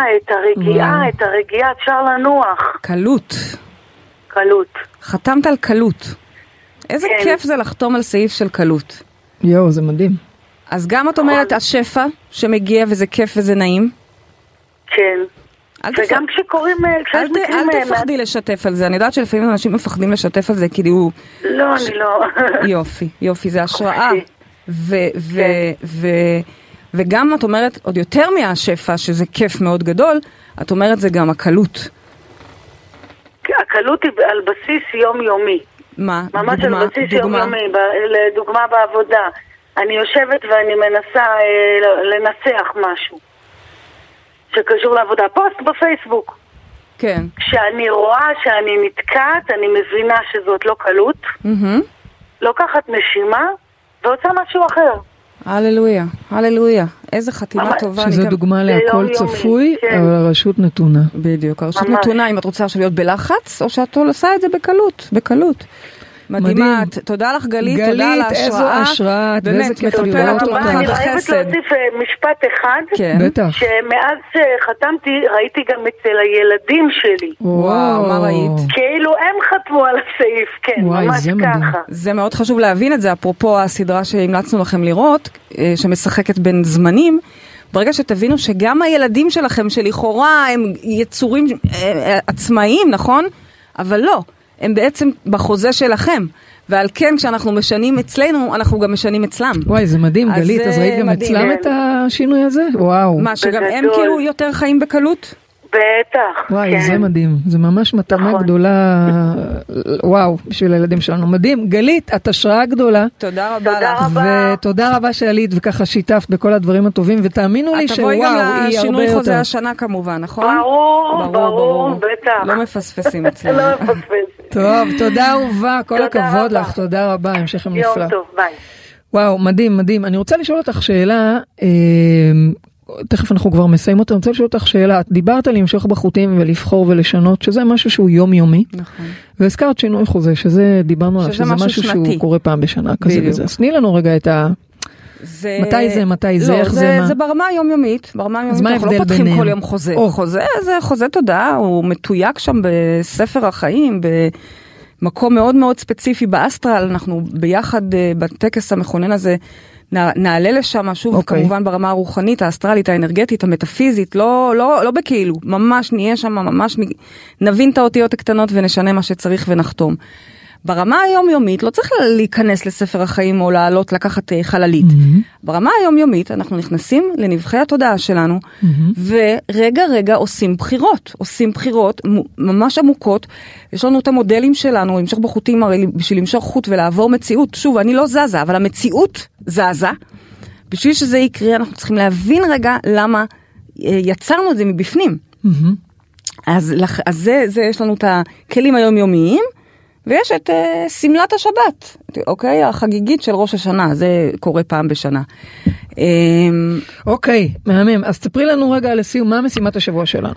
את הרגיעה, אפשר לנוח. קלות. חתמת על קלות. איזה כיף זה לחתום על סעיף של קלות. יואו, זה מדהים. אז גם את אומרת, השפע שמגיע וזה כיף וזה נעים? כן. וגם כשקוראים... אל תפחדי לשתף על זה. אני יודעת שלפעמים אנשים מפחדים לשתף על זה, כי הוא... לא, אני לא. יופי, יופי, זה השראה. וגם את אומרת, עוד יותר מהשפע, שזה כיף מאוד גדול, את אומרת, זה גם הקלות. הקלות היא על בסיס יומיומי. מה? ממש על בסיס יומיומי. לדוגמה בעבודה. אני יושבת ואני מנסה לנסח משהו שקשור לעבודה, פוסט בפייסבוק. כן. כשאני רואה שאני נתקעת, אני מבינה שזאת לא קלות, לוקחת נשימה ועוצה משהו אחר. הללויה, הללויה. איזה חתימה טובה. שזו דוגמה להכל צפוי, אבל הרשות נתונה. בדיוק, הרשות נתונה. אם את רוצה להיות בלחץ, או שאת עושה את זה בקלות, בקלות. מדהימה, תודה לך גלית, תודה על ההשראה. גלית, איזו השראה, באמת, מטופלת ומחת החסד. אני אוהבת להוסיף משפט אחד, שמאז שחתמתי, ראיתי גם אצל הילדים שלי. וואו, מה ראית? כאילו הם חתמו על הסעיף, כן, ממש ככה. זה מאוד חשוב להבין את זה, אפרופו הסדרה שהמלצנו לכם לראות, שמשחקת בין זמנים, ברגע שתבינו שגם הילדים שלכם, שלכאורה הם יצורים עצמאיים, נכון? אבל לא. הם בעצם בחוזה שלכם, ועל כן כשאנחנו משנים אצלנו, אנחנו גם משנים אצלם. וואי, זה מדהים, גלית, אז ראית גם אצלם את השינוי הזה? וואו. מה, שגם הם כאילו יותר חיים בקלות? בטח. וואי, זה מדהים, זה ממש מתנה גדולה, וואו, בשביל הילדים שלנו. מדהים, גלית, את השראה גדולה. תודה רבה לך. ותודה רבה שעלית, וככה שיתפת בכל הדברים הטובים, ותאמינו לי שוואו, היא הרבה יותר. אתה בואי גם לשינוי חוזה השנה כמובן, נכון? ברור, בטח. לא מפספסים אצלנו. לא מפספסים. טוב, תודה אהובה, כל הכבוד לך, תודה רבה, המשך המפלא. יום טוב, ביי. וואו, מדהים, מדהים. אני רוצה לשאול אותך שאלה, תכף אנחנו כבר מסיימות, אני רוצה לשאול אותך שאלה, את דיברת על למשוך בחוטים ולבחור ולשנות, שזה משהו שהוא יומיומי, נכון. והזכרת שינוי חוזה, שזה דיברנו עליו, שזה משהו שהוא קורה פעם בשנה, כזה וזה. אז תני לנו רגע את ה... מתי זה, מתי זה, איך זה, מה? זה ברמה היומיומית, אנחנו לא פותחים כל יום חוזה. חוזה זה חוזה תודעה, הוא מתויק שם בספר החיים, במקום מאוד מאוד ספציפי באסטרל, אנחנו ביחד בטקס המכונן הזה, נעלה לשם שוב, כמובן ברמה הרוחנית, האסטרלית, האנרגטית, המטאפיזית, לא בכאילו, ממש נהיה שם, ממש נבין את האותיות הקטנות ונשנה מה שצריך ונחתום. ברמה היומיומית, לא צריך להיכנס לספר החיים או לעלות, לקחת חללית. ברמה היומיומית, אנחנו נכנסים לנבחי התודעה שלנו, ורגע רגע עושים בחירות. עושים בחירות ממש עמוקות. יש לנו את המודלים שלנו, למשוך בחוטים, הרי בשביל למשוך חוט ולעבור מציאות. שוב, אני לא זזה, אבל המציאות זזה. בשביל שזה יקרה, אנחנו צריכים להבין רגע למה יצרנו את זה מבפנים. אז זה יש לנו את הכלים היומיומיים, ויש את סמלת השבת, אוקיי? החגיגית של ראש השנה, זה קורה פעם בשנה. אוקיי, מהמם. אז תספרי לנו רגע לסיום, מה משימת השבוע שלנו?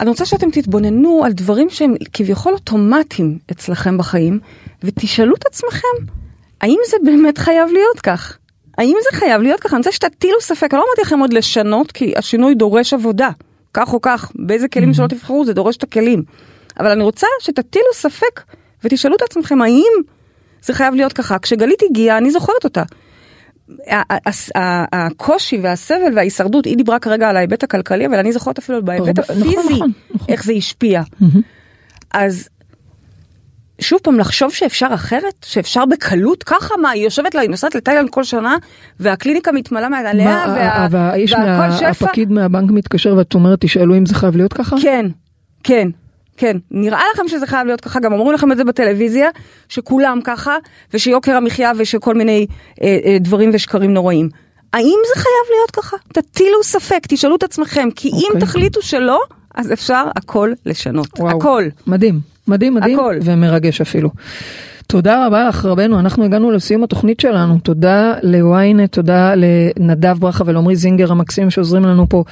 אני רוצה שאתם תתבוננו על דברים שהם כביכול אוטומטיים אצלכם בחיים, ותשאלו את עצמכם, האם זה באמת חייב להיות כך? האם זה חייב להיות כך? אני רוצה שתטילו ספק, אני לא אמרתי לכם עוד לשנות, כי השינוי דורש עבודה. כך או כך, באיזה כלים שלא תבחרו, זה דורש את הכלים. אבל אני רוצה שתטילו ספק ותשאלו את עצמכם, האם זה חייב להיות ככה? כשגלית הגיעה, אני זוכרת אותה. הקושי והסבל וההישרדות, היא דיברה כרגע על ההיבט הכלכלי, אבל אני זוכרת אפילו בהיבט הפיזי, איך זה השפיע. אז שוב פעם, לחשוב שאפשר אחרת, שאפשר בקלות, ככה מה, היא יושבת לה, היא נוסעת לתאילנד כל שנה, והקליניקה מתמלאה מעליה, והפקיד מהבנק מתקשר, ואת אומרת, תשאלו אם זה חייב להיות ככה? כן, כן. כן, נראה לכם שזה חייב להיות ככה, גם אומרים לכם את זה בטלוויזיה, שכולם ככה, ושיוקר המחיה ושכל מיני דברים ושקרים נוראים. האם זה חייב להיות ככה? תטילו ספק, תשאלו את עצמכם, כי אם תחליטו שלא, אז אפשר הכל לשנות. וואו, הכל. מדהים, מדהים, מדהים, הכל. ומרגש אפילו. תודה רבה לך רבנו, אנחנו הגענו לסיום התוכנית שלנו, תודה ל-ynet, תודה לנדב ברכה ולעומרי זינגר המקסים שעוזרים לנו פה,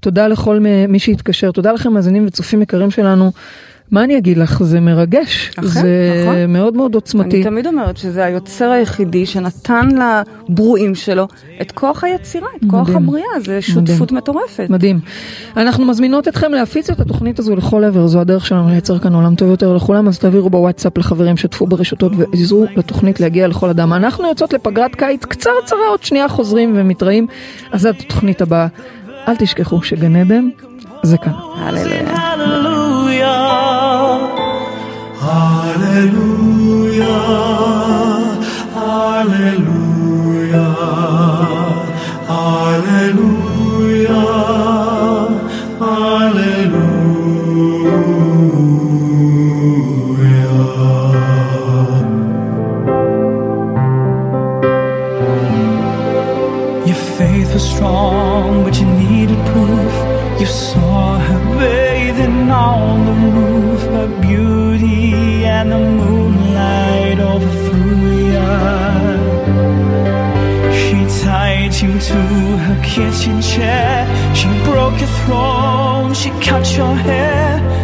תודה לכל מי שהתקשר, תודה לכם מאזינים וצופים יקרים שלנו, מה אני אגיד לך, זה מרגש, זה מאוד מאוד עוצמתי. אני תמיד אומרת שזה היוצר היחידי שנתן לברואים שלו את כוח היצירה, את כוח הבריאה, זה שותפות מטורפת. מדהים. אנחנו מזמינות אתכם להפיץ את התוכנית הזו לכל עבר, זו הדרך שלנו לייצר כאן עולם טוב יותר לכולם, אז תעבירו בוואטסאפ לחברים שתפו ברשתות ועזרו לתוכנית להגיע לכל אדם. אנחנו יוצאות לפגרת קיץ קצרצרה, עוד שנייה חוזרים ומתראים, אז עד התוכנית הבאה, אל תשכחו שגן עדן זה כאן. Hallelujah, hallelujah, hallelujah, hallelujah. Your faith was strong, but you needed proof. You saw her bathing on the roof, her beauty and the moonlight overthrew you. She tied you to her kitchen chair. She broke your throne. She cut your hair.